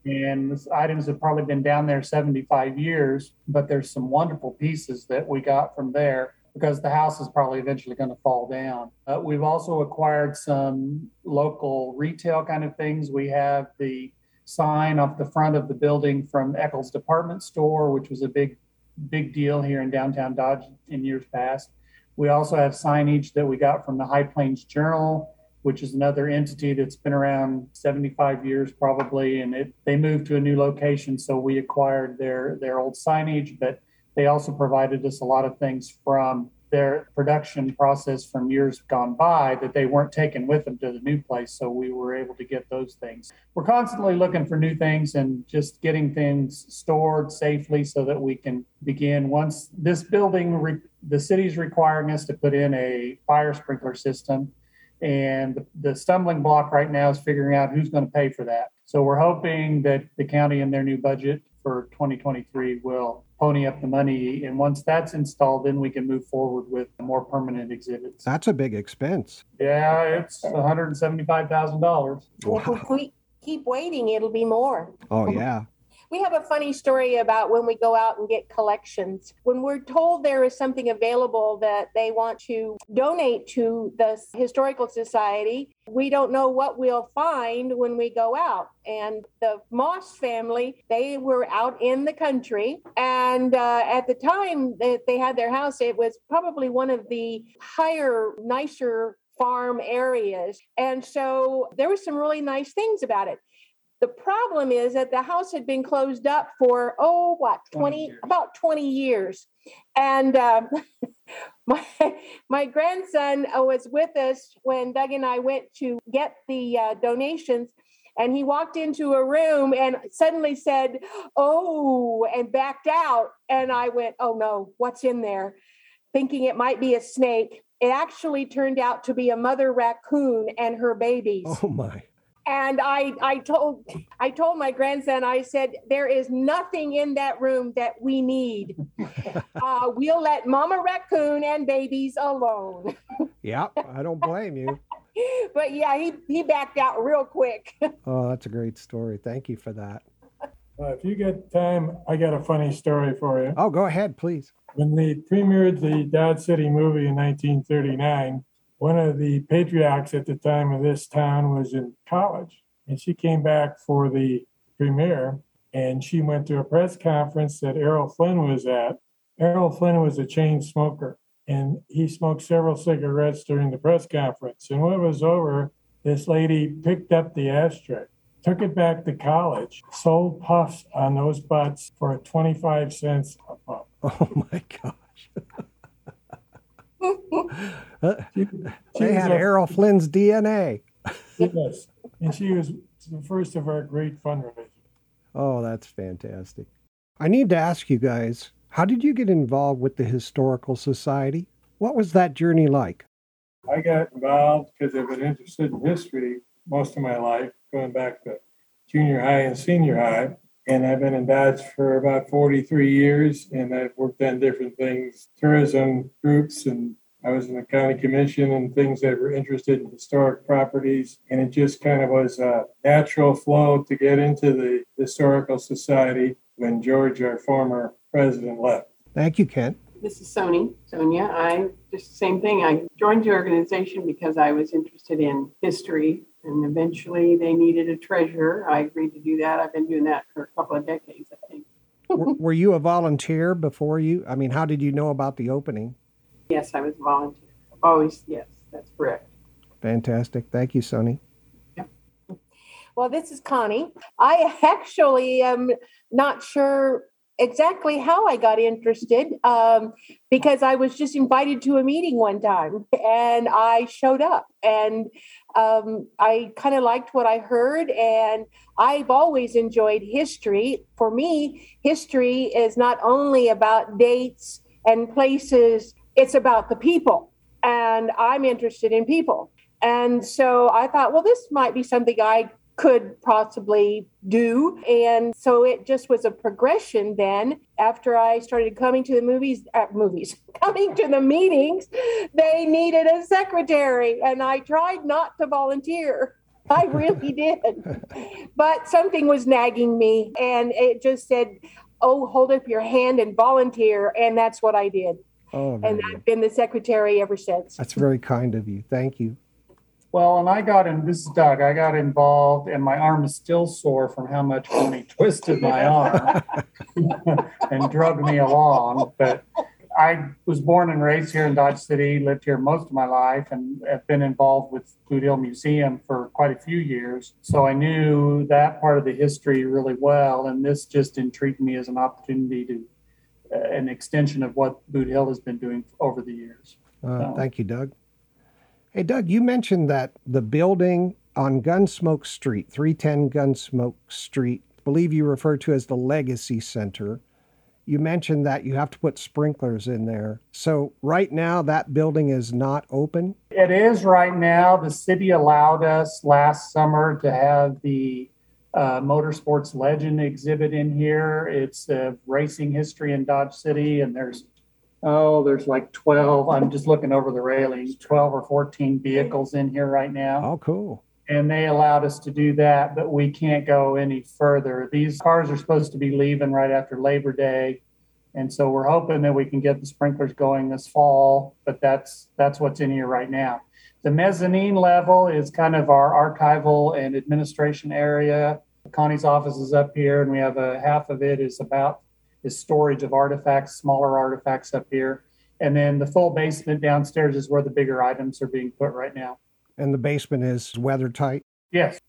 And these items have probably been down there 75 years, but there's some wonderful pieces that we got from there because the house is probably eventually going to fall down. We've also acquired some local retail kind of things. We have the sign off the front of the building from Eccles Department Store, which was a big deal here in downtown Dodge in years past. We also have signage that we got from the High Plains Journal, which is another entity that's been around 75 years probably, and they moved to a new location, so we acquired their old signage, but they also provided us a lot of things from their production process from years gone by that they weren't taking with them to the new place, so we were able to get those things. We're constantly looking for new things and just getting things stored safely so that we can begin. Once this building, the city's requiring us to put in a fire sprinkler system, and the stumbling block right now is figuring out who's going to pay for that. So we're hoping that the county in their new budget for 2023 will pony up the money. And once that's installed, then we can move forward with more permanent exhibits. That's a big expense. Yeah, it's $175,000. Wow. If we keep waiting, it'll be more. Oh, yeah. We have a funny story about when we go out and get collections. When we're told there is something available that they want to donate to the Historical Society, we don't know what we'll find when we go out. And the Moss family, they were out in the country. And at the time that they had their house, it was probably one of the higher, nicer farm areas. And so there were some really nice things about it. The problem is that the house had been closed up for, 20 years. And my grandson was with us when Doug and I went to get the donations, and he walked into a room and suddenly said, oh, and backed out. And I went, oh no, what's in there? Thinking it might be a snake. It actually turned out to be a mother raccoon and her babies. Oh my. And I told my grandson, I said, there is nothing in that room that we need. We'll let Mama Raccoon and babies alone. Yeah, I don't blame you. But yeah, he backed out real quick. Oh, that's a great story. Thank you for that. If you get time, I got a funny story for you. Oh, go ahead, please. When they premiered the Dodge City movie in 1939, one of the patriarchs at the time of this town was in college, and she came back for the premiere, and she went to a press conference that Errol Flynn was at. Errol Flynn was a chain smoker, and he smoked several cigarettes during the press conference. And when it was over, this lady picked up the ashtray, took it back to college, sold puffs on those butts for 25 cents a puff. Oh, my gosh. They had Errol Flynn's DNA. Yes, and she was the first of our great fundraisers. Oh, that's fantastic. I need to ask you guys, how did you get involved with the Historical Society? What was that journey like? I got involved because I've been interested in history most of my life, going back to junior high and senior high. And I've been in Dodge for about 43 years, and I've worked on different things, tourism groups, and I was in the county commission and things that were interested in historic properties. And it just kind of was a natural flow to get into the Historical Society when George, our former president, left. Thank you, Kent. This is Sonia. I just the same thing. I joined the organization because I was interested in history. And eventually they needed a treasurer. I agreed to do that. I've been doing that for a couple of decades, I think. Were you a volunteer before you? I mean, how did you know about the opening? Yes, I was a volunteer. Always, yes, that's correct. Fantastic. Thank you, Sonia. Yeah. Well, this is Connie. I actually am not sure exactly how I got interested because I was just invited to a meeting one time and I showed up and I kind of liked what I heard, and I've always enjoyed history. For me, history is not only about dates and places, it's about the people, and I'm interested in people. And so I thought, well, this might be something I could possibly do. And so it just was a progression then. After I started coming to the coming to the meetings, they needed a secretary, and I tried not to volunteer. I really did. But something was nagging me, and it just said, oh, hold up your hand and volunteer. And that's what I did. Oh, and I've been the secretary ever since. That's very kind of you. Thank you. Well, and I got in, this is Doug, I got involved, and my arm is still sore from how much Connie twisted my arm and drugged me along. But I was born and raised here in Dodge City, lived here most of my life, and have been involved with Boot Hill Museum for quite a few years. So I knew that part of the history really well, and this just intrigued me as an opportunity to an extension of what Boot Hill has been doing over the years. Thank you, Doug. Hey, Doug, you mentioned that the building on Gunsmoke Street, 310 Gunsmoke Street, I believe you refer to as the Legacy Center. You mentioned that you have to put sprinklers in there. So right now, that building is not open? It is right now. The city allowed us last summer to have the motorsports legend exhibit in here. It's racing history in Dodge City, and there's like 12. I'm just looking over the railings, 12 or 14 vehicles in here right now. Oh, cool. And they allowed us to do that, but we can't go any further. These cars are supposed to be leaving right after Labor Day. And so we're hoping that we can get the sprinklers going this fall, but that's what's in here right now. The mezzanine level is kind of our archival and administration area. Connie's office is up here, and we have half of it is storage of artifacts, smaller artifacts up here. And then the full basement downstairs is where the bigger items are being put right now. And the basement is weather tight? Yes.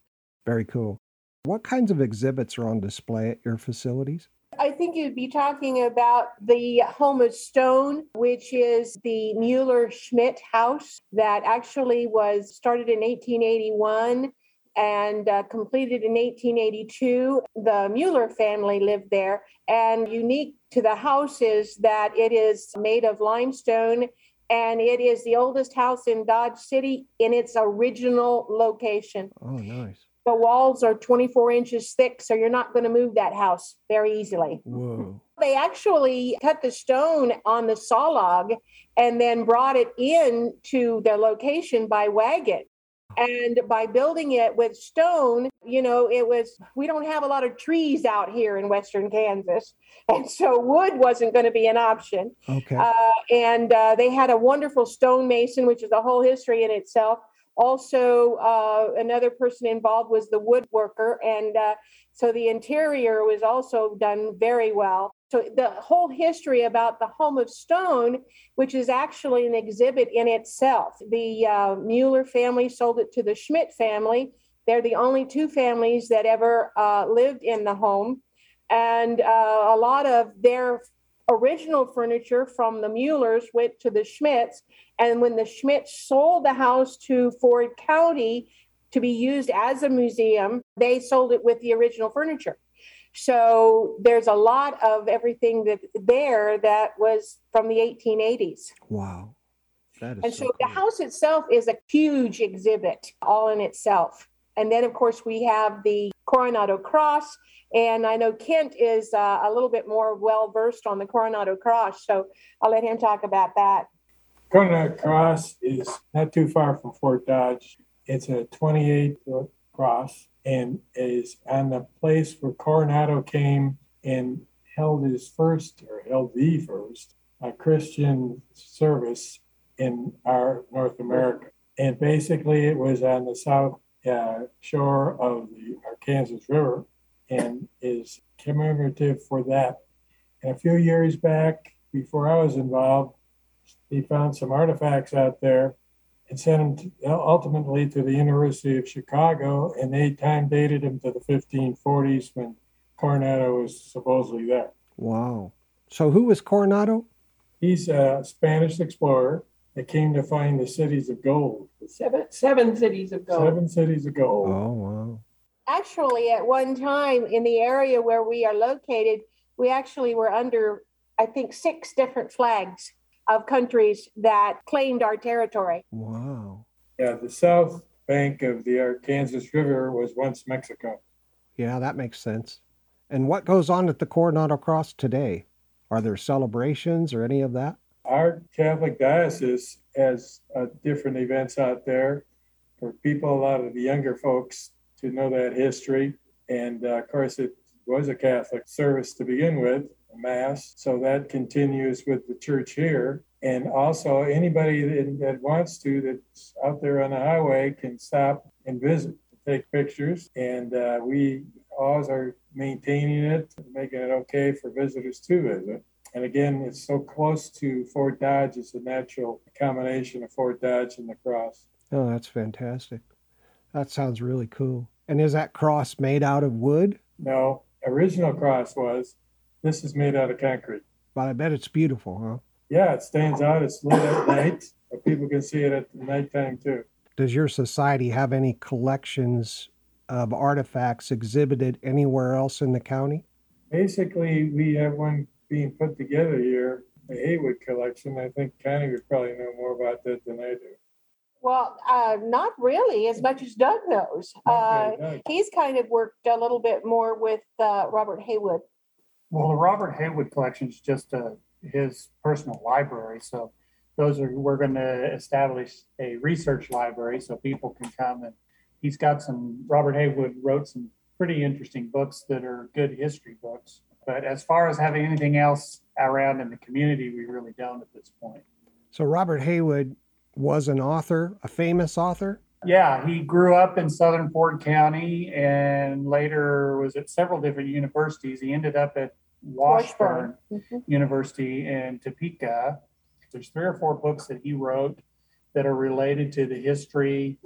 Very cool. What kinds of exhibits are on display at your facilities? I think you'd be talking about the Home of Stone, which is the Mueller-Schmidt house that actually was started in 1881 and completed in 1882. The Mueller family lived there. And unique to the house is that it is made of limestone, and it is the oldest house in Dodge City in its original location. Oh, nice. The walls are 24 inches thick, so you're not going to move that house very easily. Whoa. They actually cut the stone on the saw log and then brought it in to their location by wagon. And by building it with stone, we don't have a lot of trees out here in Western Kansas. And so wood wasn't going to be an option. Okay. And they had a wonderful stonemason, which is a whole history in itself. Also, another person involved was the woodworker. And so the interior was also done very well. So the whole history about the Home of Stone, which is actually an exhibit in itself. The Mueller family sold it to the Schmidt family. They're the only two families that ever lived in the home. And a lot of their original furniture from the Muellers went to the Schmidts. And when the Schmidts sold the house to Ford County to be used as a museum, they sold it with the original furniture. So there's a lot of everything that was from the 1880s. Wow. That is and so cool. The house itself is a huge exhibit all in itself. And then, of course, we have the Coronado Cross. And I know Kent is a little bit more well-versed on the Coronado Cross, so I'll let him talk about that. Coronado Cross is not too far from Fort Dodge. It's a 28-foot cross and is on the place where Coronado came and held the first Christian service in our North America. And basically it was on the south shore of the Arkansas River and is commemorative for that. And a few years back, before I was involved, he found some artifacts out there and sent them ultimately to the University of Chicago, and they time dated him to the 1540s when Coronado was supposedly there. Wow. So who was Coronado? He's a Spanish explorer that came to find the cities of gold. Seven cities of gold. Oh, wow. Actually, at one time in the area where we are located, we actually were under, I think, 6 different flags of countries that claimed our territory. Wow. Yeah, the south bank of the Arkansas River was once Mexico. Yeah, that makes sense. And what goes on at the Coronado Cross today? Are there celebrations or any of that? Our Catholic diocese has different events out there. for people, a lot of the younger folks, to know that history. And of course, it was a Catholic service to begin with, a mass. So that continues with the church here. And also anybody that wants to, that's out there on the highway, can stop and visit, take pictures. And we always are maintaining it, making it okay for visitors to visit. And again, it's so close to Fort Dodge. It's a natural combination of Fort Dodge and the cross. Oh, that's fantastic. That sounds really cool. And is that cross made out of wood? No, original cross was. This is made out of concrete. Well, I bet it's beautiful, huh? Yeah, it stands out. It's lit at night, but people can see it at nighttime too. Does your society have any collections of artifacts exhibited anywhere else in the county? Basically, we have one being put together here, the Haywood collection. I think Connie would probably know more about that than I do. Well, not really, as much as Doug knows. Okay, Doug. He's kind of worked a little bit more with Robert Haywood. Well, the Robert Haywood collection is just his personal library. So we're going to establish a research library so people can come, and he's got Robert Haywood wrote some pretty interesting books that are good history books. But as far as having anything else around in the community, we really don't at this point. So Robert Haywood was an author, a famous author? Yeah, he grew up in southern Ford County and later was at several different universities. He ended up at Washburn. Mm-hmm. University in Topeka. There's 3 or 4 books that he wrote that are related to the history.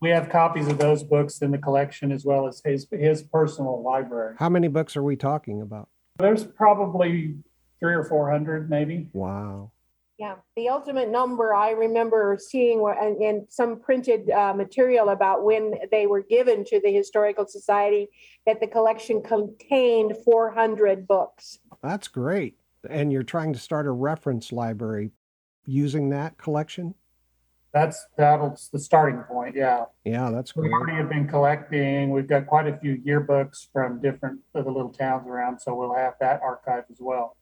We have copies of those books in the collection as well as his personal library. How many books are we talking about? There's probably 300 or 400 maybe. Wow. Yeah, the ultimate number I remember seeing in some printed material about when they were given to the Historical Society, that the collection contained 400 books. That's great. And you're trying to start a reference library using that collection? That's the starting point, yeah. Yeah, that's great. We already have been collecting. We've got quite a few yearbooks from different of the little towns around, so we'll have that archive as well.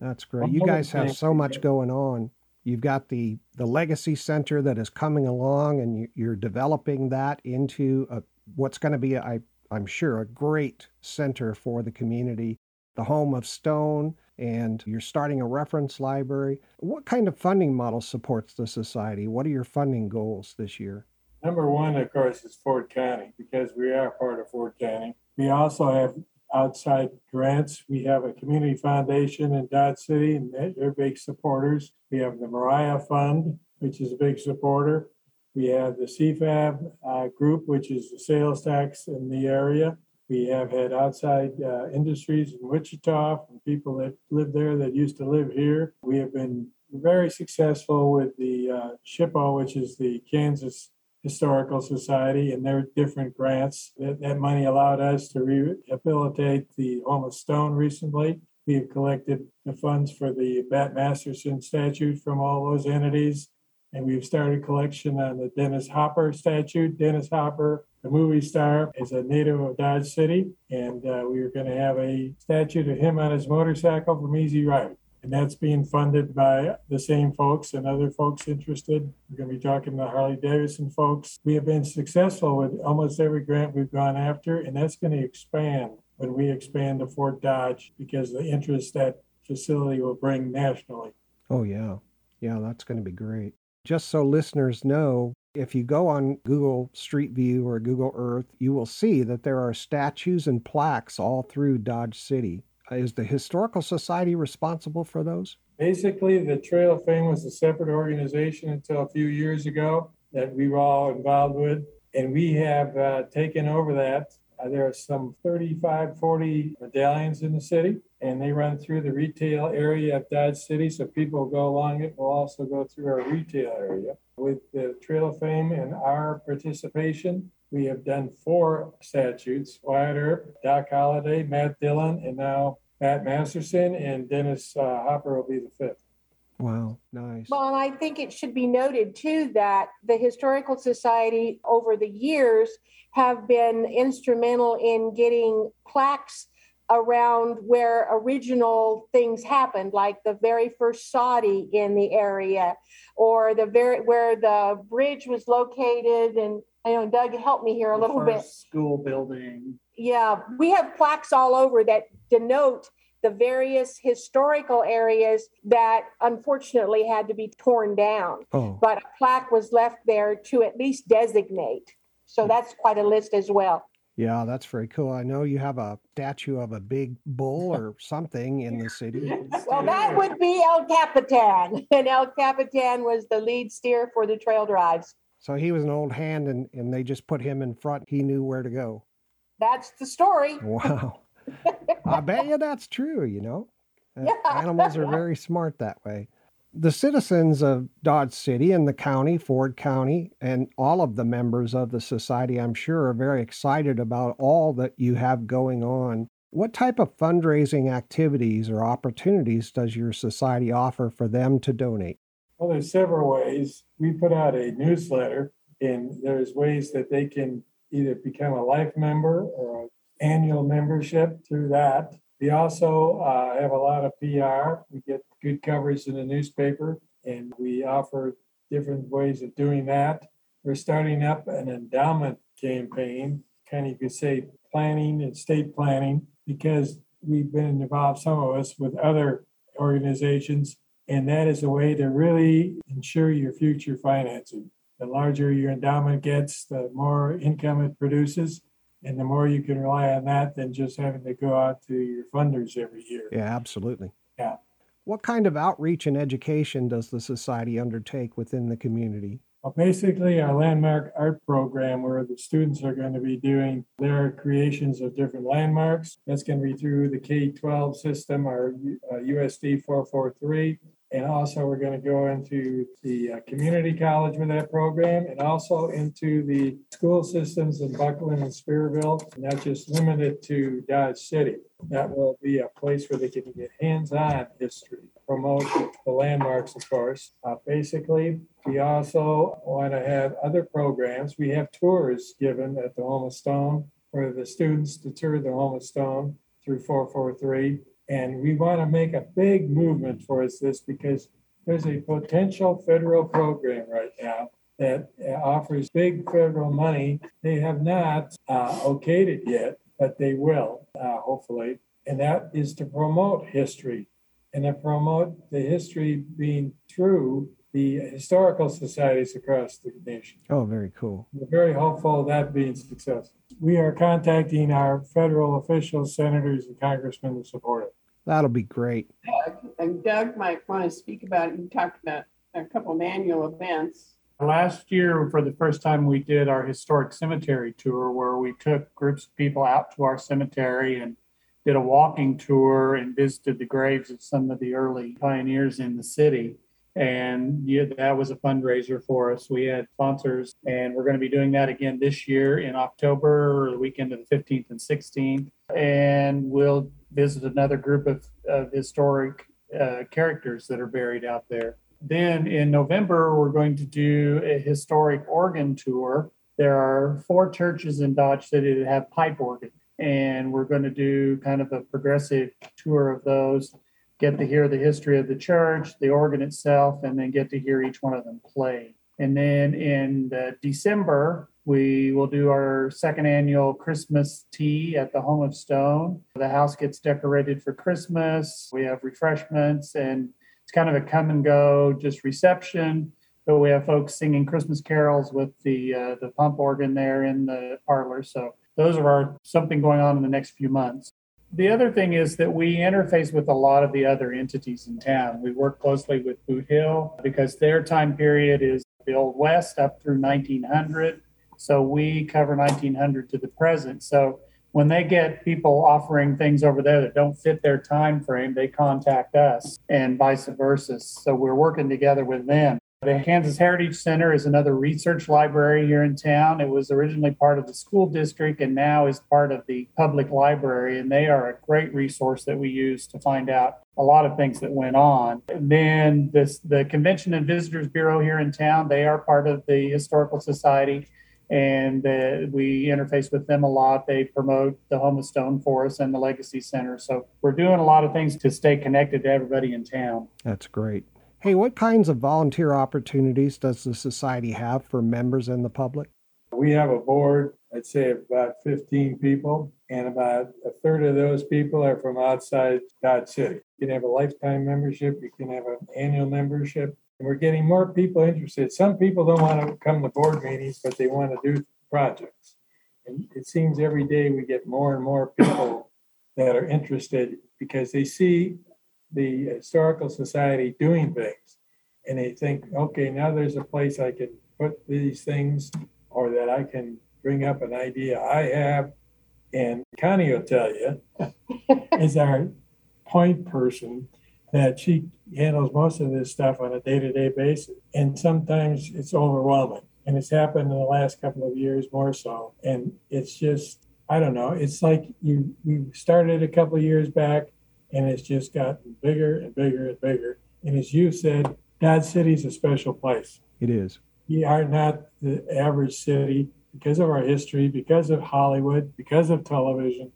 That's great. You guys have so much going on. You've got the Legacy Center that is coming along, and you're developing that into what's going to be, I'm sure, a great center for the community, the home of stone, and you're starting a reference library. What kind of funding model supports the society? What are your funding goals this year? Number one, of course, is Ford County, because we are part of Ford County. We also have outside grants. We have a community foundation in Dodge City, and they're big supporters. We have the Mariah Fund, which is a big supporter. We have the CFAB group, which is the sales tax in the area. We have had outside industries in Wichita from people that live there that used to live here. We have been very successful with the SHPO, which is the Kansas Historical Society, and their different grants. That money allowed us to rehabilitate the Home of Stone recently. We have collected the funds for the Bat Masterson statue from all those entities, and we've started collection on the Dennis Hopper statue. Dennis Hopper, the movie star, is a native of Dodge City, and we are going to have a statue to him on his motorcycle from Easy Rider. And that's being funded by the same folks and other folks interested. We're going to be talking to Harley-Davidson folks. We have been successful with almost every grant we've gone after, and that's going to expand when we expand to Fort Dodge, because the interest that facility will bring nationally. Oh, yeah. Yeah, that's going to be great. Just so listeners know, if you go on Google Street View or Google Earth, you will see that there are statues and plaques all through Dodge City. Is the Historical Society responsible for those? Basically, the Trail of Fame was a separate organization until a few years ago that we were all involved with, and we have taken over that. There are some 35, 40 medallions in the city, and they run through the retail area of Dodge City, so people go along it. We'll also go through our retail area. With the Trail of Fame and our participation, we have done 4 statues: Wyatt Earp, Doc Holliday, Matt Dillon, and now Bat Masterson, and Dennis Hopper will be the 5th. Wow, nice. Well, and I think it should be noted, too, that the Historical Society over the years have been instrumental in getting plaques around where original things happened, like the very first soddy in the area, or the where the bridge was located. And I know Doug helped me here a little bit. School building. Yeah, we have plaques all over that denote the various historical areas that unfortunately had to be torn down. Oh. But a plaque was left there to at least designate. So that's quite a list as well. Yeah, that's very cool. I know you have a statue of a big bull or something in the city. Well, that would be El Capitan. And El Capitan was the lead steer for the trail drives. So he was an old hand, and they just put him in front. He knew where to go. That's the story. Wow. I bet you that's true, you know. Animals are very smart that way. The citizens of Dodge City and the county, Ford County, and all of the members of the society, I'm sure, are very excited about all that you have going on. What type of fundraising activities or opportunities does your society offer for them to donate? Well, there's several ways. We put out a newsletter, and there's ways that they can either become a life member or an annual membership through that. We also have a lot of PR. We get good coverage in the newspaper, and we offer different ways of doing that. We're starting up an endowment campaign, kind of you could say planning and state planning, because we've been involved, some of us, with other organizations, and that is a way to really ensure your future financing. The larger your endowment gets, the more income it produces. And the more you can rely on that than just having to go out to your funders every year. Yeah, absolutely. Yeah. What kind of outreach and education does the society undertake within the community? Well, basically our landmark art program, where the students are going to be doing their creations of different landmarks. That's going to be through the K-12 system, our USD 443. And also we're going to go into the community college with that program, and also into the school systems in Buckland and Spearville, and that's just limited to Dodge City. That will be a place where they can get hands-on history, promote the landmarks, of course. Basically, we also want to have other programs. We have tours given at the Home of Stone, where the students tour the Home of Stone through 443. And we want to make a big movement towards this, because there's a potential federal program right now that offers big federal money. They have not okayed it yet, but they will, hopefully. And that is to promote history, and to promote the history being true, the historical societies across the nation. Oh, very cool. We're very hopeful of that being successful. We are contacting our federal officials, senators, and congressmen to support it. That'll be great. And Doug might want to speak about it. You talked about a couple of annual events. Last year, for the first time, we did our historic cemetery tour, where we took groups of people out to our cemetery and did a walking tour and visited the graves of some of the early pioneers in the city. And yeah, that was a fundraiser for us. We had sponsors, and we're going to be doing that again this year in October, the weekend of the 15th and 16th. And we'll visit another group of historic characters that are buried out there. Then in November, we're going to do a historic organ tour. There are 4 churches in Dodge City that have pipe organ, and we're going to do kind of a progressive tour of those. Get to hear the history of the church, the organ itself, and then get to hear each one of them play. And then in December, we will do our second annual Christmas tea at the Home of Stone. The house gets decorated for Christmas. We have refreshments, and it's kind of a come and go, just reception. But we have folks singing Christmas carols with the pump organ there in the parlor. So those are something going on in the next few months. The other thing is that we interface with a lot of the other entities in town. We work closely with Boot Hill, because their time period is the Old West up through 1900. So we cover 1900 to the present. So when they get people offering things over there that don't fit their time frame, they contact us, and vice versa. So we're working together with them. The Kansas Heritage Center is another research library here in town. It was originally part of the school district, and now is part of the public library, and they are a great resource that we use to find out a lot of things that went on. And then the Convention and Visitors Bureau here in town, they are part of the Historical Society, and we interface with them a lot. They promote the Home of Stone for us and the Legacy Center. So we're doing a lot of things to stay connected to everybody in town. That's great. Hey, what kinds of volunteer opportunities does the society have for members and the public? We have a board, I'd say about 15 people, and about a third of those people are from outside Dodge City. You can have a lifetime membership, you can have an annual membership, and we're getting more people interested. Some people don't want to come to board meetings, but they want to do projects. And it seems every day we get more and more people that are interested because they see the Historical Society doing things, and they think, okay, now there's a place I can put these things, or that I can bring up an idea I have. And Connie will tell you, is our point person, that she handles most of this stuff on a day-to-day basis. And sometimes it's overwhelming. And it's happened in the last couple of years more so. And it's just, I don't know, it's like you started a couple of years back, and it's just gotten bigger and bigger and bigger. And as you said, Dodge City's a special place. It is. We are not the average city because of our history, because of Hollywood, because of television.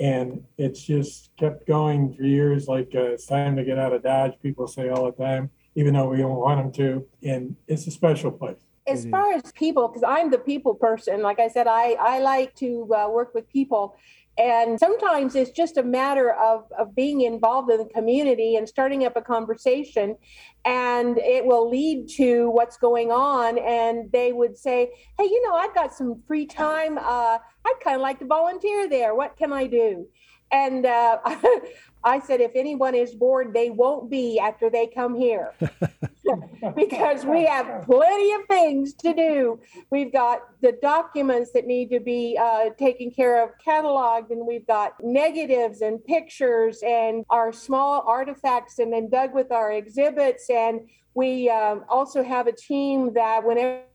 And it's just kept going for years, like it's time to get out of Dodge, people say all the time, even though we don't want them to. And it's a special place. As far as people, because I'm the people person, like I said, I like to work with people. And sometimes it's just a matter of being involved in the community and starting up a conversation, and it will lead to what's going on. And they would say, hey, you know, I've got some free time. I'd kind of like to volunteer there. What can I do? And I said, if anyone is bored, they won't be after they come here because we have plenty of things to do. We've got the documents that need to be taken care of, cataloged, and we've got negatives and pictures and our small artifacts, and then Doug with our exhibits. And we also have a team that whenever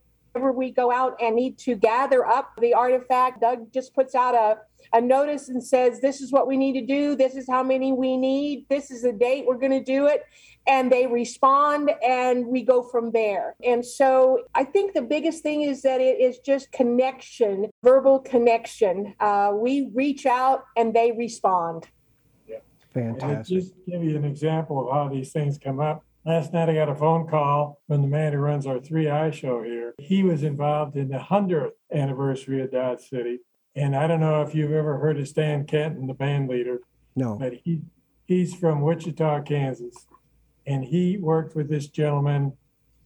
we go out and need to gather up the artifact, Doug just puts out a notice and says, this is what we need to do. This is how many we need. This is the date we're going to do it. And they respond, and we go from there. And so I think the biggest thing is that it is just connection, verbal connection. We reach out and they respond. Yeah. Fantastic. I'll just give you an example of how these things come up. Last night I got a phone call from the man who runs our 3i show here. He was involved in the 100th anniversary of Dodge City. And I don't know if you've ever heard of Stan Kenton, the band leader. No. But he's from Wichita, Kansas. And he worked with this gentleman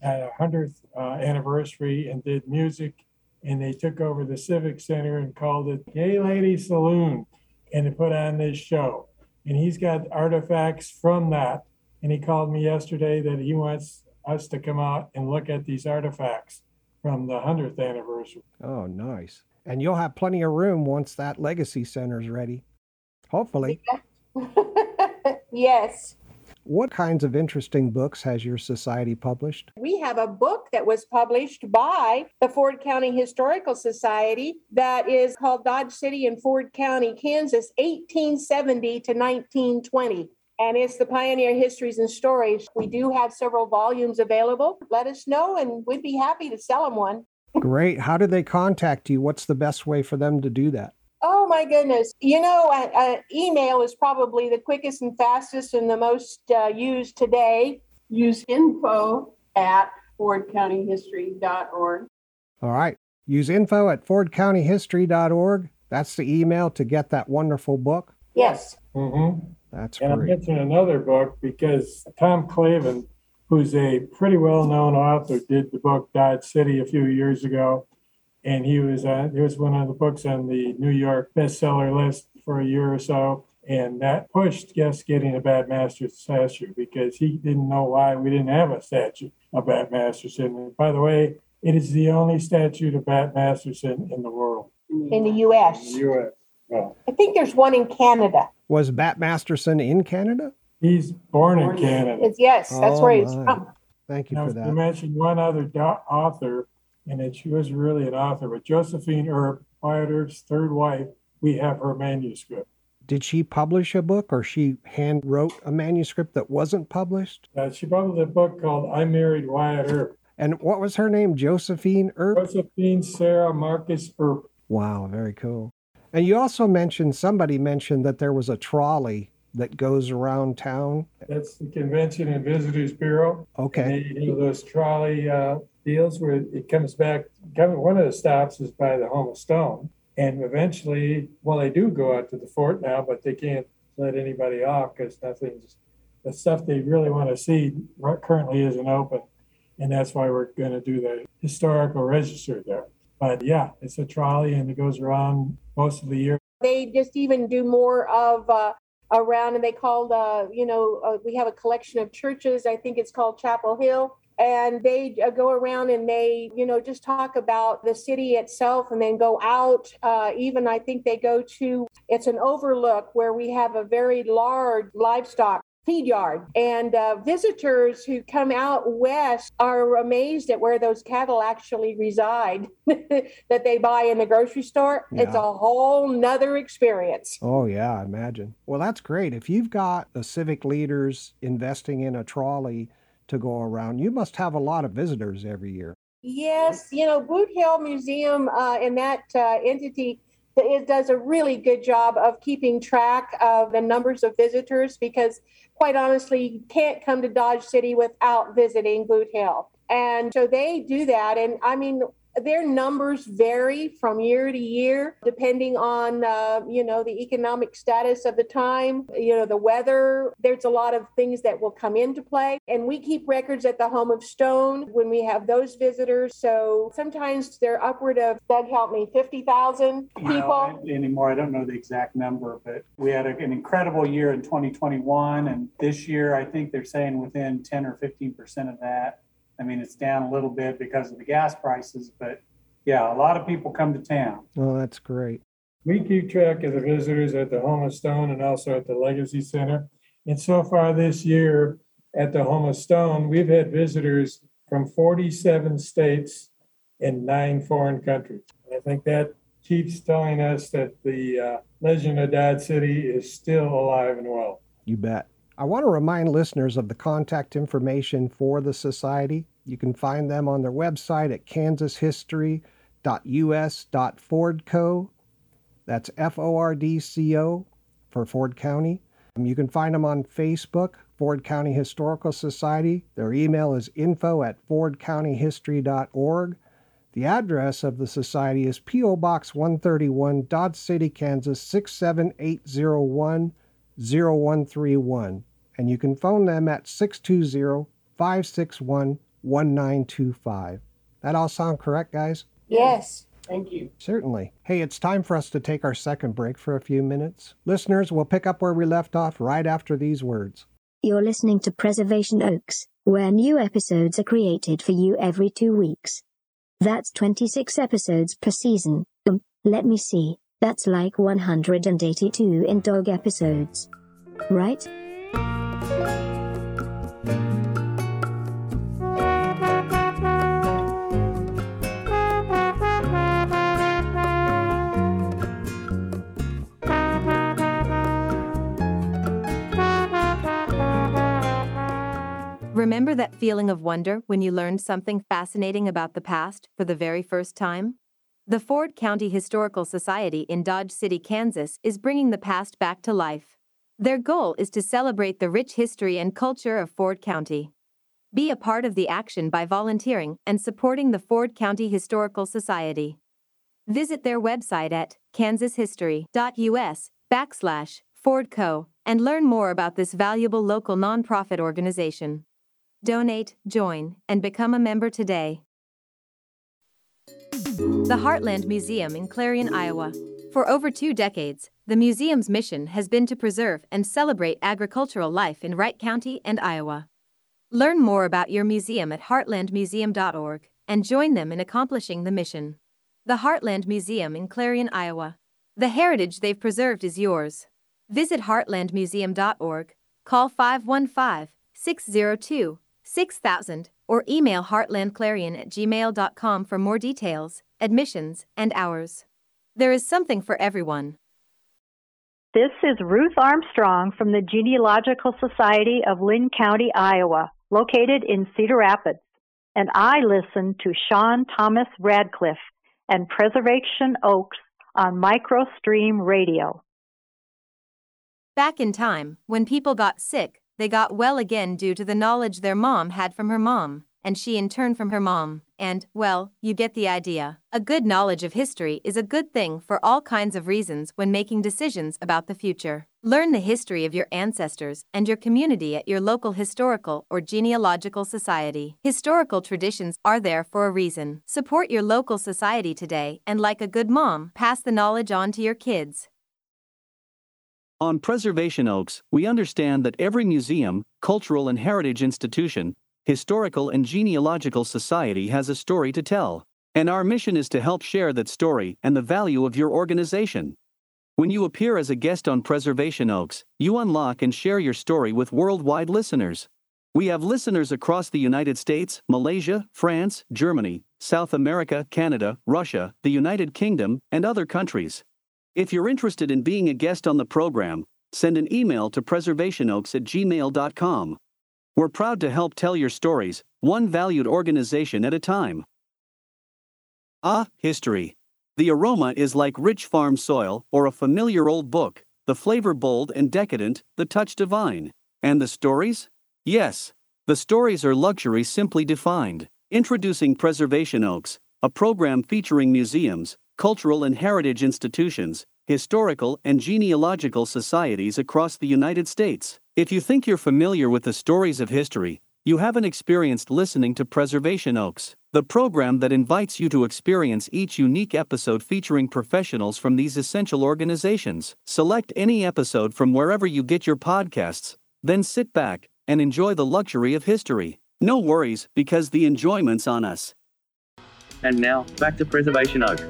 at a 100th anniversary and did music. And they took over the Civic Center and called it Gay Lady Saloon. And they put on this show. And he's got artifacts from that. And he called me yesterday that he wants us to come out and look at these artifacts from the 100th anniversary. Oh, nice. And you'll have plenty of room once that Legacy Center's ready, hopefully. Yes. What kinds of interesting books has your society published? We have a book that was published by the Ford County Historical Society that is called Dodge City in Ford County, Kansas, 1870 to 1920. And it's the Pioneer Histories and Stories. We do have several volumes available. Let us know, and we'd be happy to sell them one. Great. How do they contact you? What's the best way for them to do that? Oh, my goodness. You know, email is probably the quickest and fastest and the most used today. Use info@fordcountyhistory.org. All right. Use info@fordcountyhistory.org. That's the email to get that wonderful book. Yes. Mm-hmm. That's great. And I'm mentioning another book because Tom Clavin, who's a pretty well-known author, did the book Dodge City a few years ago, and he was one of the books on the New York bestseller list for a year or so, and that pushed us getting a Bat Masterson statue because he didn't know why we didn't have a statue of Bat Masterson. And by the way, it is the only statue of Bat Masterson in the world. In the U.S. In the U.S. Well, I think there's one in Canada. Was Bat Masterson in Canada? He's born in Canada. Yes, that's where he's from. Thank you for that. I mentioned one other author, and she wasn't really an author, but Josephine Earp, Wyatt Earp's third wife, we have her manuscript. Did she publish a book, or she hand wrote a manuscript that wasn't published? She published a book called I Married Wyatt Earp. And what was her name? Josephine Earp? Josephine Sarah Marcus Earp. Wow, very cool. And you also mentioned, somebody mentioned that there was a trolley that goes around town. That's the Convention and Visitors Bureau. Okay. And they do those trolley deals where it comes back. One of the stops is by the Home of Stone. And eventually, well, they do go out to the fort now, but they can't let anybody off because nothing's, the stuff they really want to see currently isn't open. And that's why we're going to do the historical register there. But yeah, it's a trolley and it goes around most of the year. They just even do more of around, and they called, we have a collection of churches. I think it's called Chapel Hill. And they go around and they, just talk about the city itself and then go out. Even I think they go to, it's an overlook where we have a very large livestock feed yard. And visitors who come out west are amazed at where those cattle actually reside that they buy in the grocery store. Yeah. It's a whole nother experience. Oh, yeah, I imagine. Well, that's great. If you've got the civic leaders investing in a trolley to go around, you must have a lot of visitors every year. Yes. Boot Hill Museum and that entity, it does a really good job of keeping track of the numbers of visitors because, quite honestly, you can't come to Dodge City without visiting Boot Hill. And so they do that. And I mean, their numbers vary from year to year, depending on, the economic status of the time, the weather. There's a lot of things that will come into play. And we keep records at the Home of Stone when we have those visitors. So sometimes they're upward of, Doug, help me, 50,000 people. Well, anymore, I don't know the exact number, but we had an incredible year in 2021. And this year, I think they're saying within 10 or 15% of that. I mean, it's down a little bit because of the gas prices, but yeah, a lot of people come to town. Oh, that's great. We keep track of the visitors at the Home of Stone and also at the Legacy Center. And so far this year at the Home of Stone, we've had visitors from 47 states and 9 foreign countries. And I think that keeps telling us that the legend of Dodge City is still alive and well. You bet. I want to remind listeners of the contact information for the Society. You can find them on their website at kansashistory.us.fordco. That's F-O-R-D-C-O for Ford County. You can find them on Facebook, Ford County Historical Society. Their email is info@fordcountyhistory.org. The address of the Society is P.O. Box 131, Dodge City, Kansas 67801. 0131, and you can phone them at 620-561-1925. That all sound correct, guys? Yes. Thank you. Certainly. Hey, it's time for us to take our second break for a few minutes. Listeners, we'll pick up where we left off right after these words. You're listening to Preservation Oaks, where new episodes are created for you every 2 weeks. That's 26 episodes per season. Let me see. That's like 182 in dog episodes, right? Remember that feeling of wonder when you learned something fascinating about the past for the very first time? The Ford County Historical Society in Dodge City, Kansas, is bringing the past back to life. Their goal is to celebrate the rich history and culture of Ford County. Be a part of the action by volunteering and supporting the Ford County Historical Society. Visit their website at kansashistory.us/fordco and learn more about this valuable local nonprofit organization. Donate, join, and become a member today. The Heartland Museum in Clarion, Iowa. For over 2 decades, the museum's mission has been to preserve and celebrate agricultural life in Wright County and Iowa. Learn more about your museum at heartlandmuseum.org and join them in accomplishing the mission. The Heartland Museum in Clarion, Iowa. The heritage they've preserved is yours. Visit heartlandmuseum.org, call 515-602-6000, or email heartlandclarion@gmail.com for more details, admissions, and hours. There is something for everyone. This is Ruth Armstrong from the Genealogical Society of Linn County, Iowa, located in Cedar Rapids. and I listen to Sean Thomas Radcliffe and Preservation Oaks on MicroStream Radio. Back in time, when people got sick, they got well again due to the knowledge their mom had from her mom, and she in turn from her mom, and, well, you get the idea. A good knowledge of history is a good thing for all kinds of reasons when making decisions about the future. Learn the history of your ancestors and your community at your local historical or genealogical society. Historical traditions are there for a reason. Support your local society today and, like a good mom, pass the knowledge on to your kids. On Preservation Oaks, we understand that every museum, cultural and heritage institution, historical and genealogical society has a story to tell, and our mission is to help share that story and the value of your organization. When you appear as a guest on Preservation Oaks, you unlock and share your story with worldwide listeners. We have listeners across the United States, Malaysia, France, Germany, South America, Canada, Russia, the United Kingdom, and other countries. If you're interested in being a guest on the program, send an email to preservationoaks@gmail.com. We're proud to help tell your stories, one valued organization at a time. Ah, history. The aroma is like rich farm soil or a familiar old book, the flavor bold and decadent, the touch divine. And the stories? Yes, the stories are luxury simply defined. Introducing Preservation Oaks, a program featuring museums, cultural and heritage institutions, historical and genealogical societies across the United States. If you think you're familiar with the stories of history, you haven't experienced listening to Preservation Oaks, the program that invites you to experience each unique episode featuring professionals from these essential organizations. Select any episode from wherever you get your podcasts, then sit back and enjoy the luxury of history. No worries, because the enjoyment's on us. And now, back to Preservation Oaks.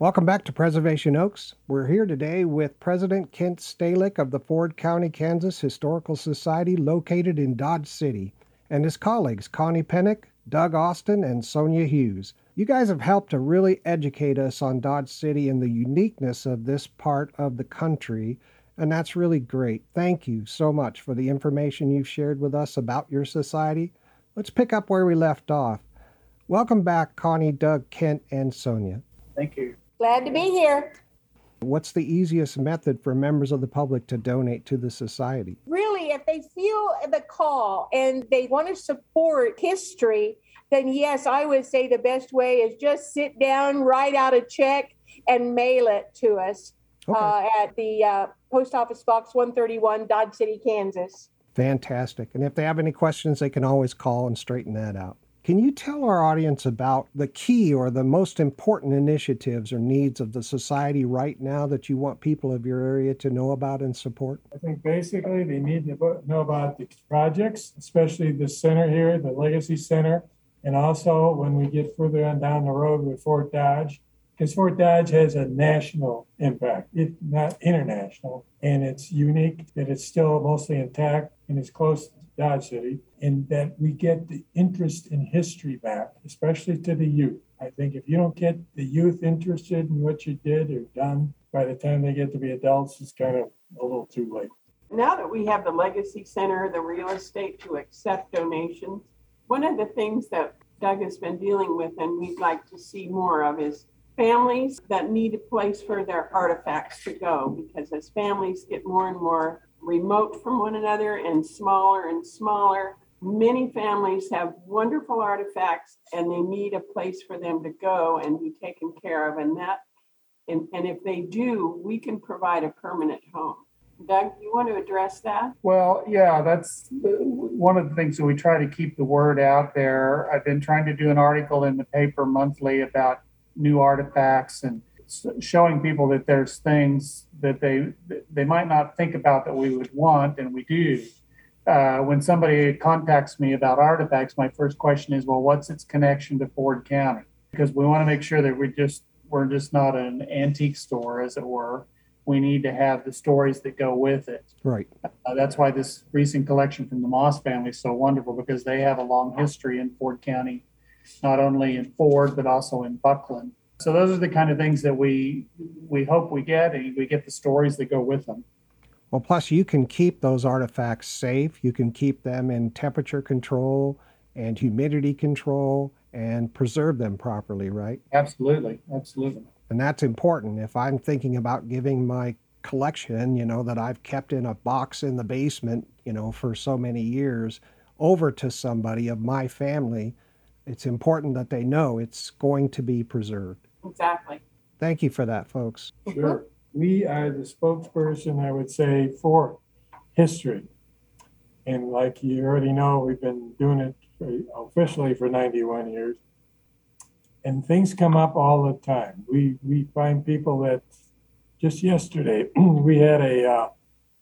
Welcome back to Preservation Oaks. We're here today with President Kent Stalick of the Ford County, Kansas Historical Society located in Dodge City, and his colleagues Connie Penick, Doug Austin, and Sonia Hughes. You guys have helped to really educate us on Dodge City and the uniqueness of this part of the country, and that's really great. Thank you so much for the information you've shared with us about your society. Let's pick up where we left off. Welcome back, Connie, Doug, Kent, and Sonia. Thank you. Glad to be here. What's the easiest method for members of the public to donate to the society? Really, if they feel the call and they want to support history, then yes, I would say the best way is just sit down, write out a check, and mail it to us at the Post Office Box 131, Dodge City, Kansas. Fantastic. And if they have any questions, they can always call and straighten that out. Can you tell our audience about the key or the most important initiatives or needs of the society right now that you want people of your area to know about and support? I think basically they need to know about the projects, especially the center here, the Legacy Center, and also when we get further on down the road with Fort Dodge, because Fort Dodge has a national impact, it's not international, and it's unique that it's still mostly intact and it's close to Dodge City, and that we get the interest in history back, especially to the youth. I think if you don't get the youth interested in what you did or done, by the time they get to be adults, it's kind of a little too late. Now that we have the Legacy Center, the real estate to accept donations, one of the things that Doug has been dealing with and we'd like to see more of is families that need a place for their artifacts to go, because as families get more and more remote from one another and smaller, many families have wonderful artifacts and they need a place for them to go and be taken care of. And if they do, we can provide a permanent home. Doug, you want to address that? Well, yeah, that's one of the things that we try to keep the word out there. I've been trying to do an article in the paper monthly about new artifacts and showing people that there's things that they might not think about that we would want, and we do. When somebody contacts me about artifacts, my first question is, well, what's its connection to Ford County? because we want to make sure that we're just not an antique store, as it were. We need to have the stories that go with it. Right. That's why this recent collection from the Moss family is so wonderful, because they have a long history in Ford County, not only in Ford, but also in Buckland. So those are the kind of things that we hope we get, and we get the stories that go with them. Well, plus you can keep those artifacts safe. You can keep them in temperature control and humidity control and preserve them properly, right? Absolutely, absolutely. And that's important. If I'm thinking about giving my collection, that I've kept in a box in the basement, for so many years, over to somebody of my family, it's important that they know it's going to be preserved. Exactly. Thank you for that, folks. Sure. We are the spokesperson, I would say, for history. And like you already know, we've been doing it officially for 91 years. And things come up all the time. We find people that just yesterday, we had a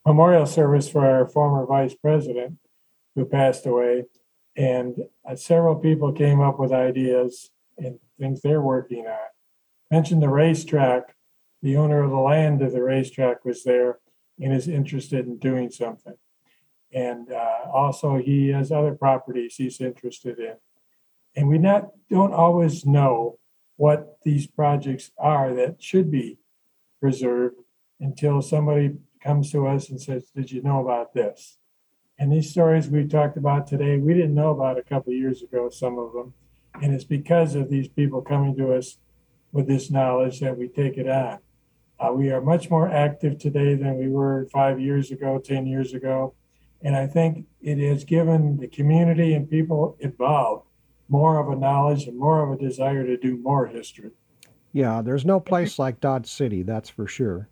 memorial service for our former vice president who passed away. And several people came up with ideas and things they're working on. Mentioned the racetrack. The owner of the land of the racetrack was there and is interested in doing something. And also he has other properties he's interested in. And we don't always know what these projects are that should be preserved until somebody comes to us and says, did you know about this? And these stories we've talked about today, we didn't know about a couple of years ago, some of them. And it's because of these people coming to us with this knowledge that we take it on. We are much more active today than we were 5 years ago, 10 years ago. And I think it has given the community and people involved more of a knowledge and more of a desire to do more history. Yeah, there's no place like Dodge City, that's for sure.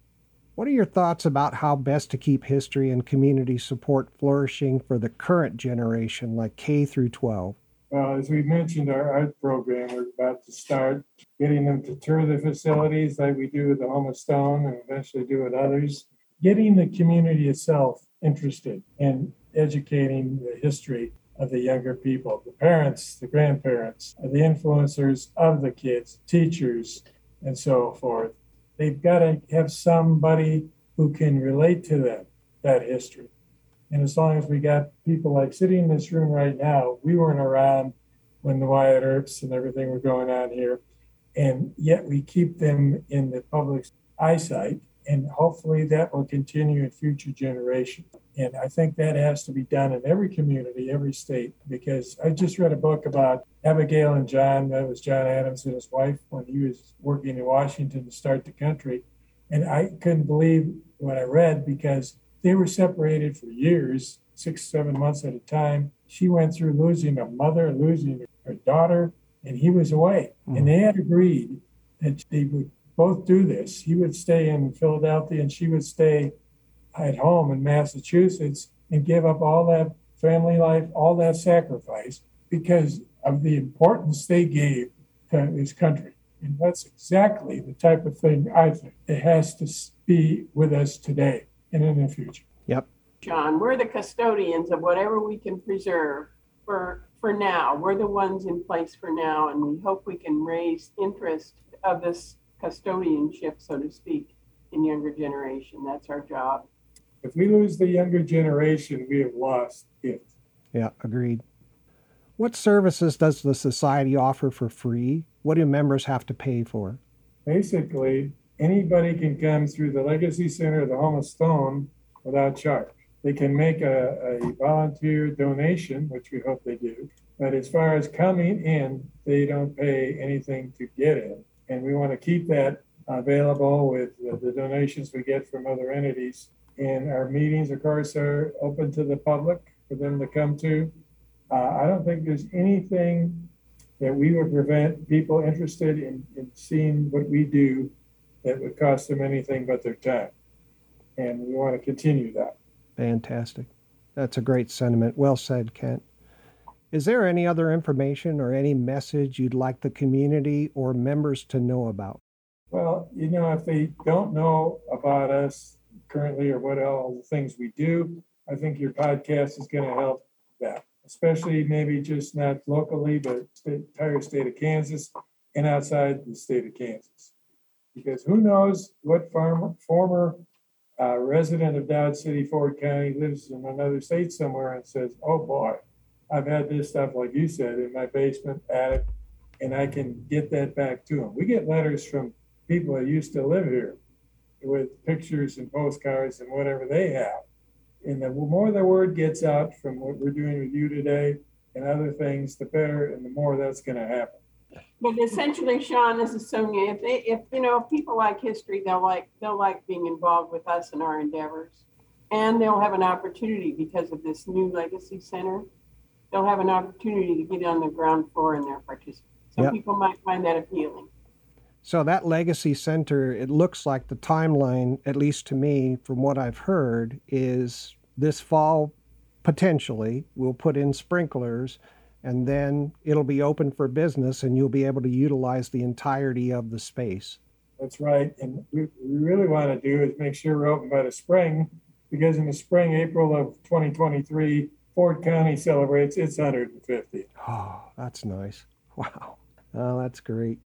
What are your thoughts about how best to keep history and community support flourishing for the current generation, like K through 12? Well, as we mentioned, our art program, we're about to start getting them to tour the facilities like we do with the Home of Stone and eventually do with others. Getting the community itself interested and educating the history of the younger people, the parents, the grandparents, the influencers of the kids, teachers, and so forth. They've got to have somebody who can relate to them, that history. And as long as we got people like sitting in this room right now, we weren't around when the Wyatt Earps and everything were going on here, and yet we keep them in the public's eyesight, and hopefully that will continue in future generations. And I think that has to be done in every community, every state, because I just read a book about Abigail and John. That was John Adams and his wife when he was working in Washington to start the country. And I couldn't believe what I read, because they were separated for years, 6-7 months at a time. She went through losing a mother, losing her daughter, and he was away. Mm-hmm. And they had agreed that they would both do this. He would stay in Philadelphia and she would stay at home in Massachusetts and give up all that family life, all that sacrifice, because of the importance they gave to this country. And that's exactly the type of thing I think it has to be with us today and in the future. Yep. John, we're the custodians of whatever we can preserve for now. We're the ones in place for now, and we hope we can raise interest of this custodianship, so to speak, in younger generation. That's our job. If we lose the younger generation, we have lost it. Yeah, agreed. What services does the society offer for free? What do members have to pay for? Basically, anybody can come through the Legacy Center of the Home of Stone without charge. They can make a volunteer donation, which we hope they do. But as far as coming in, they don't pay anything to get in. And we want to keep that available with the donations we get from other entities. And our meetings, of course, are open to the public for them to come to. I don't think there's anything that we would prevent people interested in seeing what we do that would cost them anything but their time. And we want to continue that. Fantastic. That's a great sentiment. Well said, Kent. Is there any other information or any message you'd like the community or members to know about? Well, if they don't know about us currently or what all the things we do, I think your podcast is going to help that, especially maybe just not locally, but the entire state of Kansas. and outside the state of Kansas. Because who knows what former resident of Dodge City, Ford County, lives in another state somewhere and says, oh boy, I've had this stuff, like you said, in my basement, attic, and I can get that back to them. We get letters from people that used to live here with pictures and postcards and whatever they have. And the more the word gets out from what we're doing with you today and other things, the better and the more that's going to happen. But essentially, Sean, this is Sonia. If people like history, they'll like being involved with us in our endeavors, and they'll have an opportunity because of this new legacy center. They'll have an opportunity to get on the ground floor and they're participating. Some people might find that appealing. So that legacy center, it looks like the timeline, at least to me, from what I've heard, is this fall, potentially, we'll put in sprinklers, and then it'll be open for business and you'll be able to utilize the entirety of the space. That's right. And we really want to do is make sure we're open by the spring, because in the spring, April of 2023, Ford County celebrates its 150th. Oh, that's nice. Wow. Oh, that's great.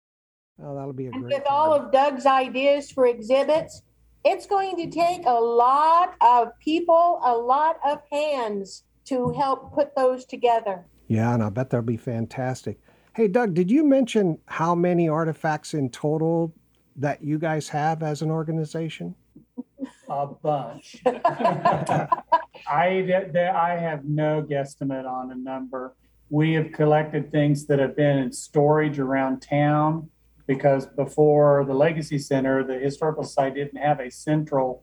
Oh, that'll be a great. And with all of Doug's ideas for exhibits, it's going to take a lot of people, a lot of hands to help put those together. Yeah, and I bet they'll be fantastic. Hey, Doug, did you mention how many artifacts in total that you guys have as an organization? A bunch. I have no guesstimate on a number. We have collected things that have been in storage around town, because before the Legacy Center, the Historical Society didn't have a central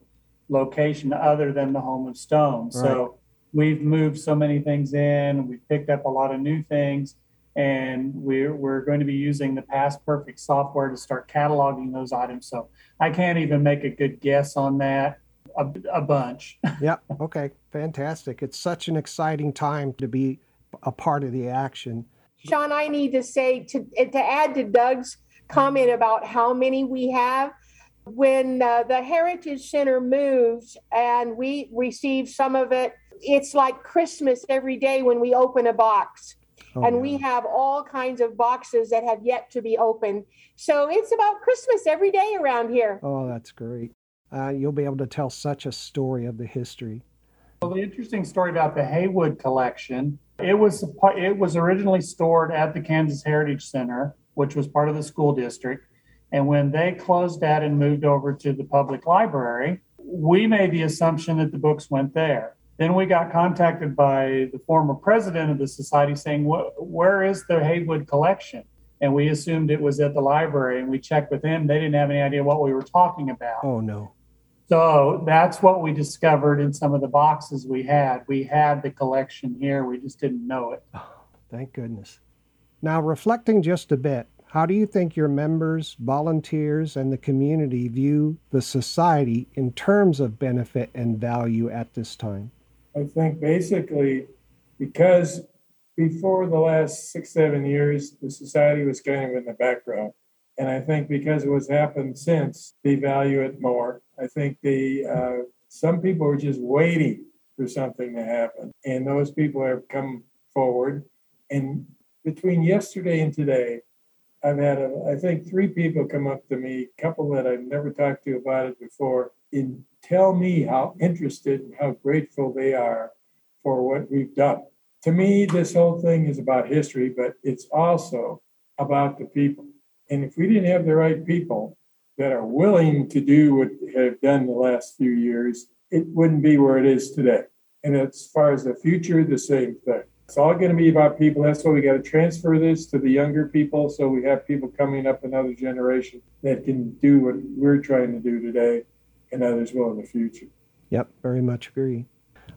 location other than the Home of Stone. Right. So we've moved so many things in, we've picked up a lot of new things, and we're going to be using the Past Perfect software to start cataloging those items. So I can't even make a good guess on that, a bunch. Yeah, okay, fantastic. It's such an exciting time to be a part of the action. Sean, I need to say, to add to Doug's comment about how many we have, when the Heritage Center moves and we receive some of it, it's like Christmas every day when we open a box. Oh, and we have all kinds of boxes that have yet to be opened. So it's about Christmas every day around here. Oh, that's great. You'll be able to tell such a story of the history. Well, the interesting story about the Haywood collection, it was originally stored at the Kansas Heritage Center, which was part of the school district. And when they closed that and moved over to the public library, we made the assumption that the books went there. Then we got contacted by the former president of the society saying, where is the Haywood collection? And we assumed it was at the library, and we checked with them. They didn't have any idea what we were talking about. Oh, no. So that's what we discovered in some of the boxes we had. We had the collection here. We just didn't know it. Oh, thank goodness. Now, reflecting just a bit, how do you think your members, volunteers, and the community view the society in terms of benefit and value at this time? I think basically because before the last 6-7 years, the society was kind of in the background. And I think because of what's happened since, they value it more. I think some people are just waiting for something to happen. And those people have come forward. And between yesterday and today, I've had, three people come up to me, a couple that I've never talked to about it before, and tell me how interested and how grateful they are for what we've done. To me, this whole thing is about history, but it's also about the people. And if we didn't have the right people that are willing to do what they have done the last few years, it wouldn't be where it is today. And as far as the future, the same thing. It's all going to be about people. That's why we got to transfer this to the younger people, so we have people coming up, another generation that can do what we're trying to do today, and others will in the future. Yep, very much agree.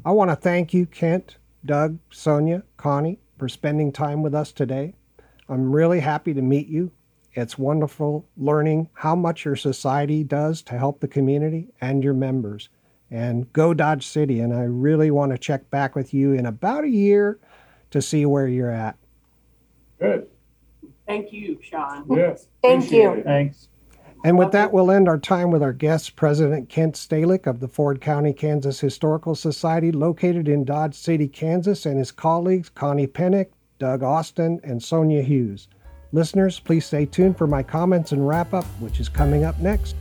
I want to thank you, Kent, Doug, Sonia, Connie, for spending time with us today. I'm really happy to meet you. It's wonderful learning how much your society does to help the community and your members. And go Dodge City, and I really want to check back with you in about a year to see where you're at. Good. Thank you, Sean. Yes. Thank you. Thanks. And with that, we'll end our time with our guest, President Kent Stalick of the Ford County, Kansas Historical Society, located in Dodge City, Kansas, and his colleagues, Connie Penick, Doug Austin, and Sonia Hughes. Listeners, please stay tuned for my comments and wrap-up, which is coming up next.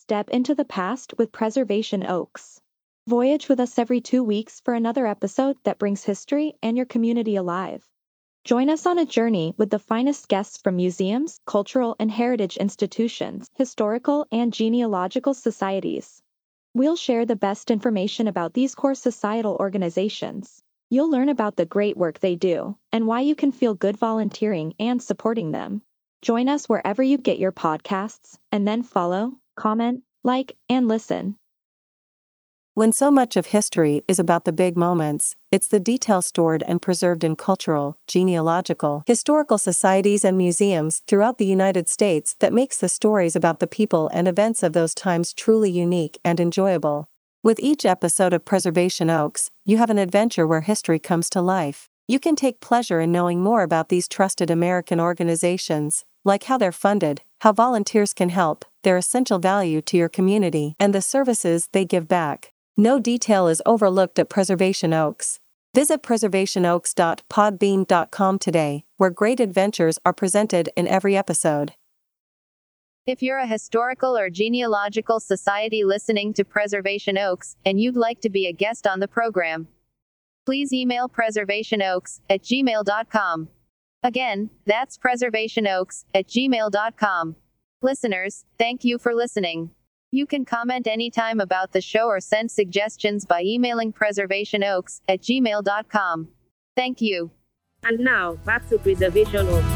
Step into the past with Preservation Oaks. Voyage with us every 2 weeks for another episode that brings history and your community alive. Join us on a journey with the finest guests from museums, cultural and heritage institutions, historical and genealogical societies. We'll share the best information about these core societal organizations. You'll learn about the great work they do and why you can feel good volunteering and supporting them. Join us wherever you get your podcasts, and then follow, comment, like, and listen. When so much of history is about the big moments, it's the detail stored and preserved in cultural, genealogical, historical societies and museums throughout the United States that makes the stories about the people and events of those times truly unique and enjoyable. With each episode of Preservation Oaks, you have an adventure where history comes to life. You can take pleasure in knowing more about these trusted American organizations, like how they're funded, how volunteers can help, their essential value to your community, and the services they give back. No detail is overlooked at Preservation Oaks. Visit preservationoaks.podbean.com today, where great adventures are presented in every episode. If you're a historical or genealogical society listening to Preservation Oaks, and you'd like to be a guest on the program, please email preservationoaks@gmail.com. Again, that's preservationoaks@gmail.com. Listeners, thank you for listening. You can comment anytime about the show or send suggestions by emailing preservationoaks@gmail.com. Thank you. And now, back to Preservation Oaks.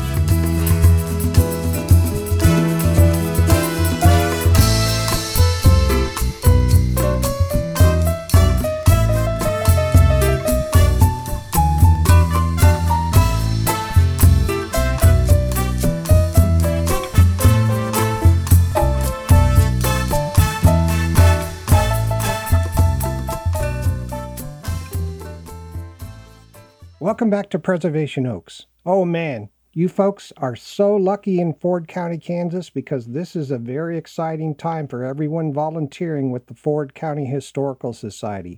Welcome back to Preservation Oaks. Oh man, you folks are so lucky in Ford County, Kansas, because this is a very exciting time for everyone volunteering with the Ford County Historical Society.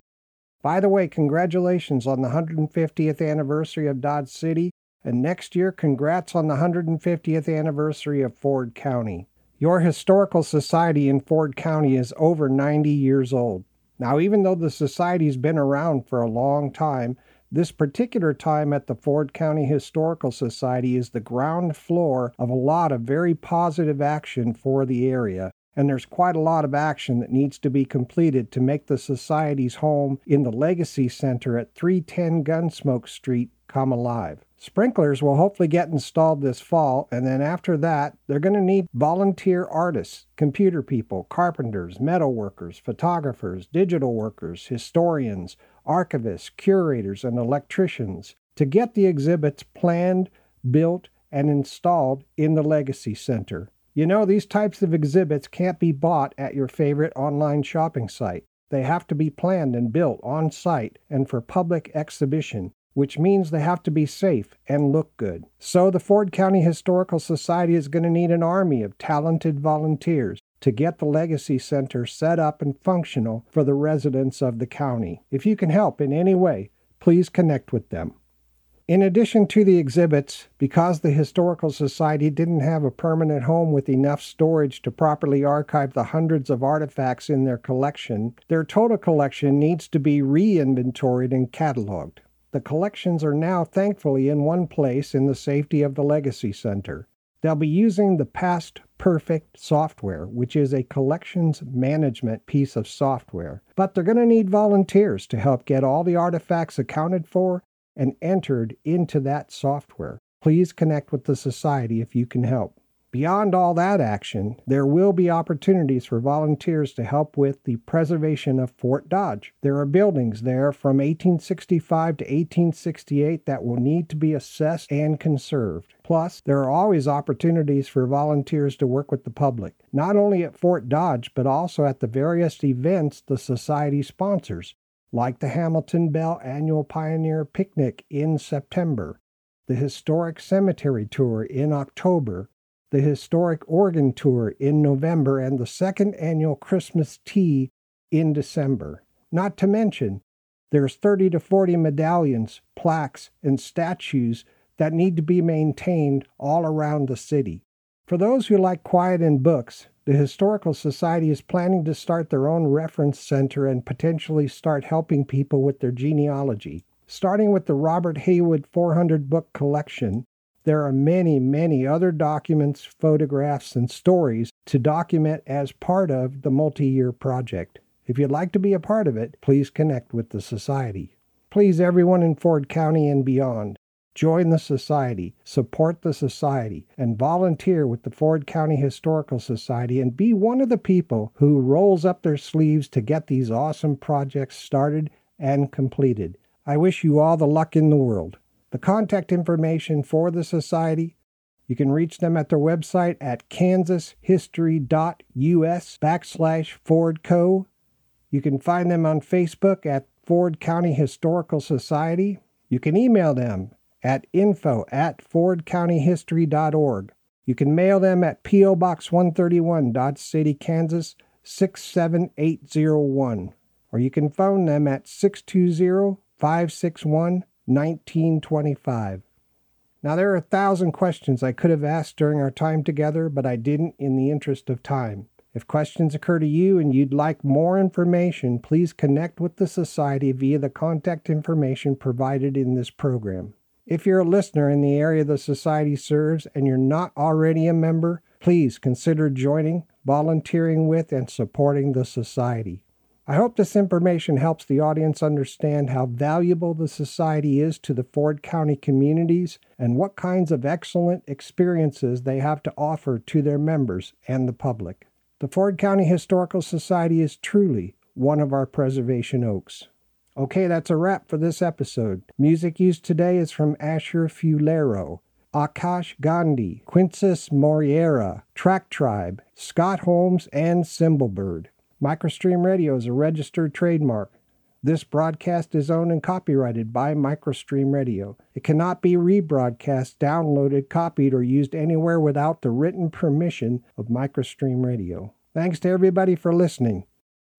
By the way, congratulations on the 150th anniversary of Dodge City, and next year, congrats on the 150th anniversary of Ford County. Your historical society in Ford County is over 90 years old. Now, even though the society's been around for a long time, this particular time at the Ford County Historical Society is the ground floor of a lot of very positive action for the area, and there's quite a lot of action that needs to be completed to make the Society's home in the Legacy Center at 310 Gunsmoke Street come alive. Sprinklers will hopefully get installed this fall, and then after that, they're going to need volunteer artists, computer people, carpenters, metal workers, photographers, digital workers, historians, archivists, curators, and electricians to get the exhibits planned, built, and installed in the Legacy Center. You know, these types of exhibits can't be bought at your favorite online shopping site. They have to be planned and built on site and for public exhibition, which means they have to be safe and look good. So the Ford County Historical Society is going to need an army of talented volunteers to get the Legacy Center set up and functional for the residents of the county. If you can help in any way, please connect with them. In addition to the exhibits, because the Historical Society didn't have a permanent home with enough storage to properly archive the hundreds of artifacts in their collection, their total collection needs to be re-inventoried and cataloged. The collections are now thankfully in one place in the safety of the Legacy Center. They'll be using the Past Perfect software, which is a collections management piece of software. But they're going to need volunteers to help get all the artifacts accounted for and entered into that software. Please connect with the Society if you can help. Beyond all that action, there will be opportunities for volunteers to help with the preservation of Fort Dodge. There are buildings there from 1865 to 1868 that will need to be assessed and conserved. Plus, there are always opportunities for volunteers to work with the public, not only at Fort Dodge, but also at the various events the Society sponsors, like the Hamilton Bell Annual Pioneer Picnic in September, the Historic Cemetery Tour in October, the Historic Oregon Tour in November, and the second annual Christmas Tea in December. Not to mention, there's 30 to 40 medallions, plaques, and statues that need to be maintained all around the city. For those who like quiet and books, the Historical Society is planning to start their own reference center and potentially start helping people with their genealogy. Starting with the Robert Haywood 400 book collection, there are many, many other documents, photographs, and stories to document as part of the multi-year project. If you'd like to be a part of it, please connect with the Society. Please, everyone in Ford County and beyond, join the Society, support the Society, and volunteer with the Ford County Historical Society and be one of the people who rolls up their sleeves to get these awesome projects started and completed. I wish you all the luck in the world. The contact information for the Society, you can reach them at their website at kansashistory.us/fordco. You can find them on Facebook at Ford County Historical Society. You can email them at info@fordcountyhistory.org. You can mail them at P.O. Box 131, Dodge City, Kansas 67801. Or you can phone them at 620-561-561. 1925. Now, there are 1,000 questions I could have asked during our time together, but I didn't in the interest of time. If questions occur to you and you'd like more information, please connect with the Society via the contact information provided in this program. If you're a listener in the area the Society serves and you're not already a member, please consider joining, volunteering with, and supporting the Society. I hope this information helps the audience understand how valuable the Society is to the Ford County communities and what kinds of excellent experiences they have to offer to their members and the public. The Ford County Historical Society is truly one of our Preservation Oaks. Okay, that's a wrap for this episode. Music used today is from Asher Fulero, Akash Gandhi, Quintus Moriera, Track Tribe, Scott Holmes, and Cymbalbird. MicroStream Radio is a registered trademark. This broadcast is owned and copyrighted by MicroStream Radio. It cannot be rebroadcast, downloaded, copied, or used anywhere without the written permission of MicroStream Radio. Thanks to everybody for listening.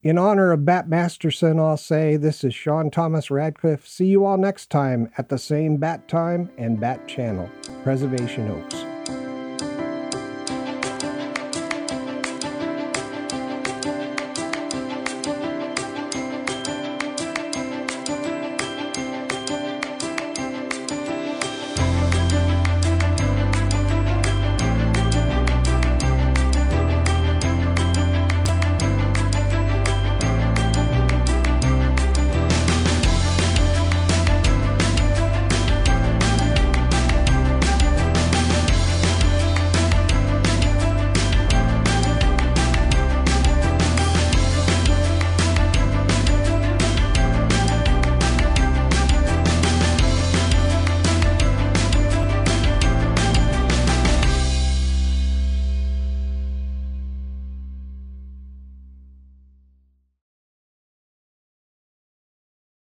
In honor of Bat Masterson, I'll say this is Sean Thomas Radcliffe. See you all next time at the same bat time and bat channel. Preservation Oaks.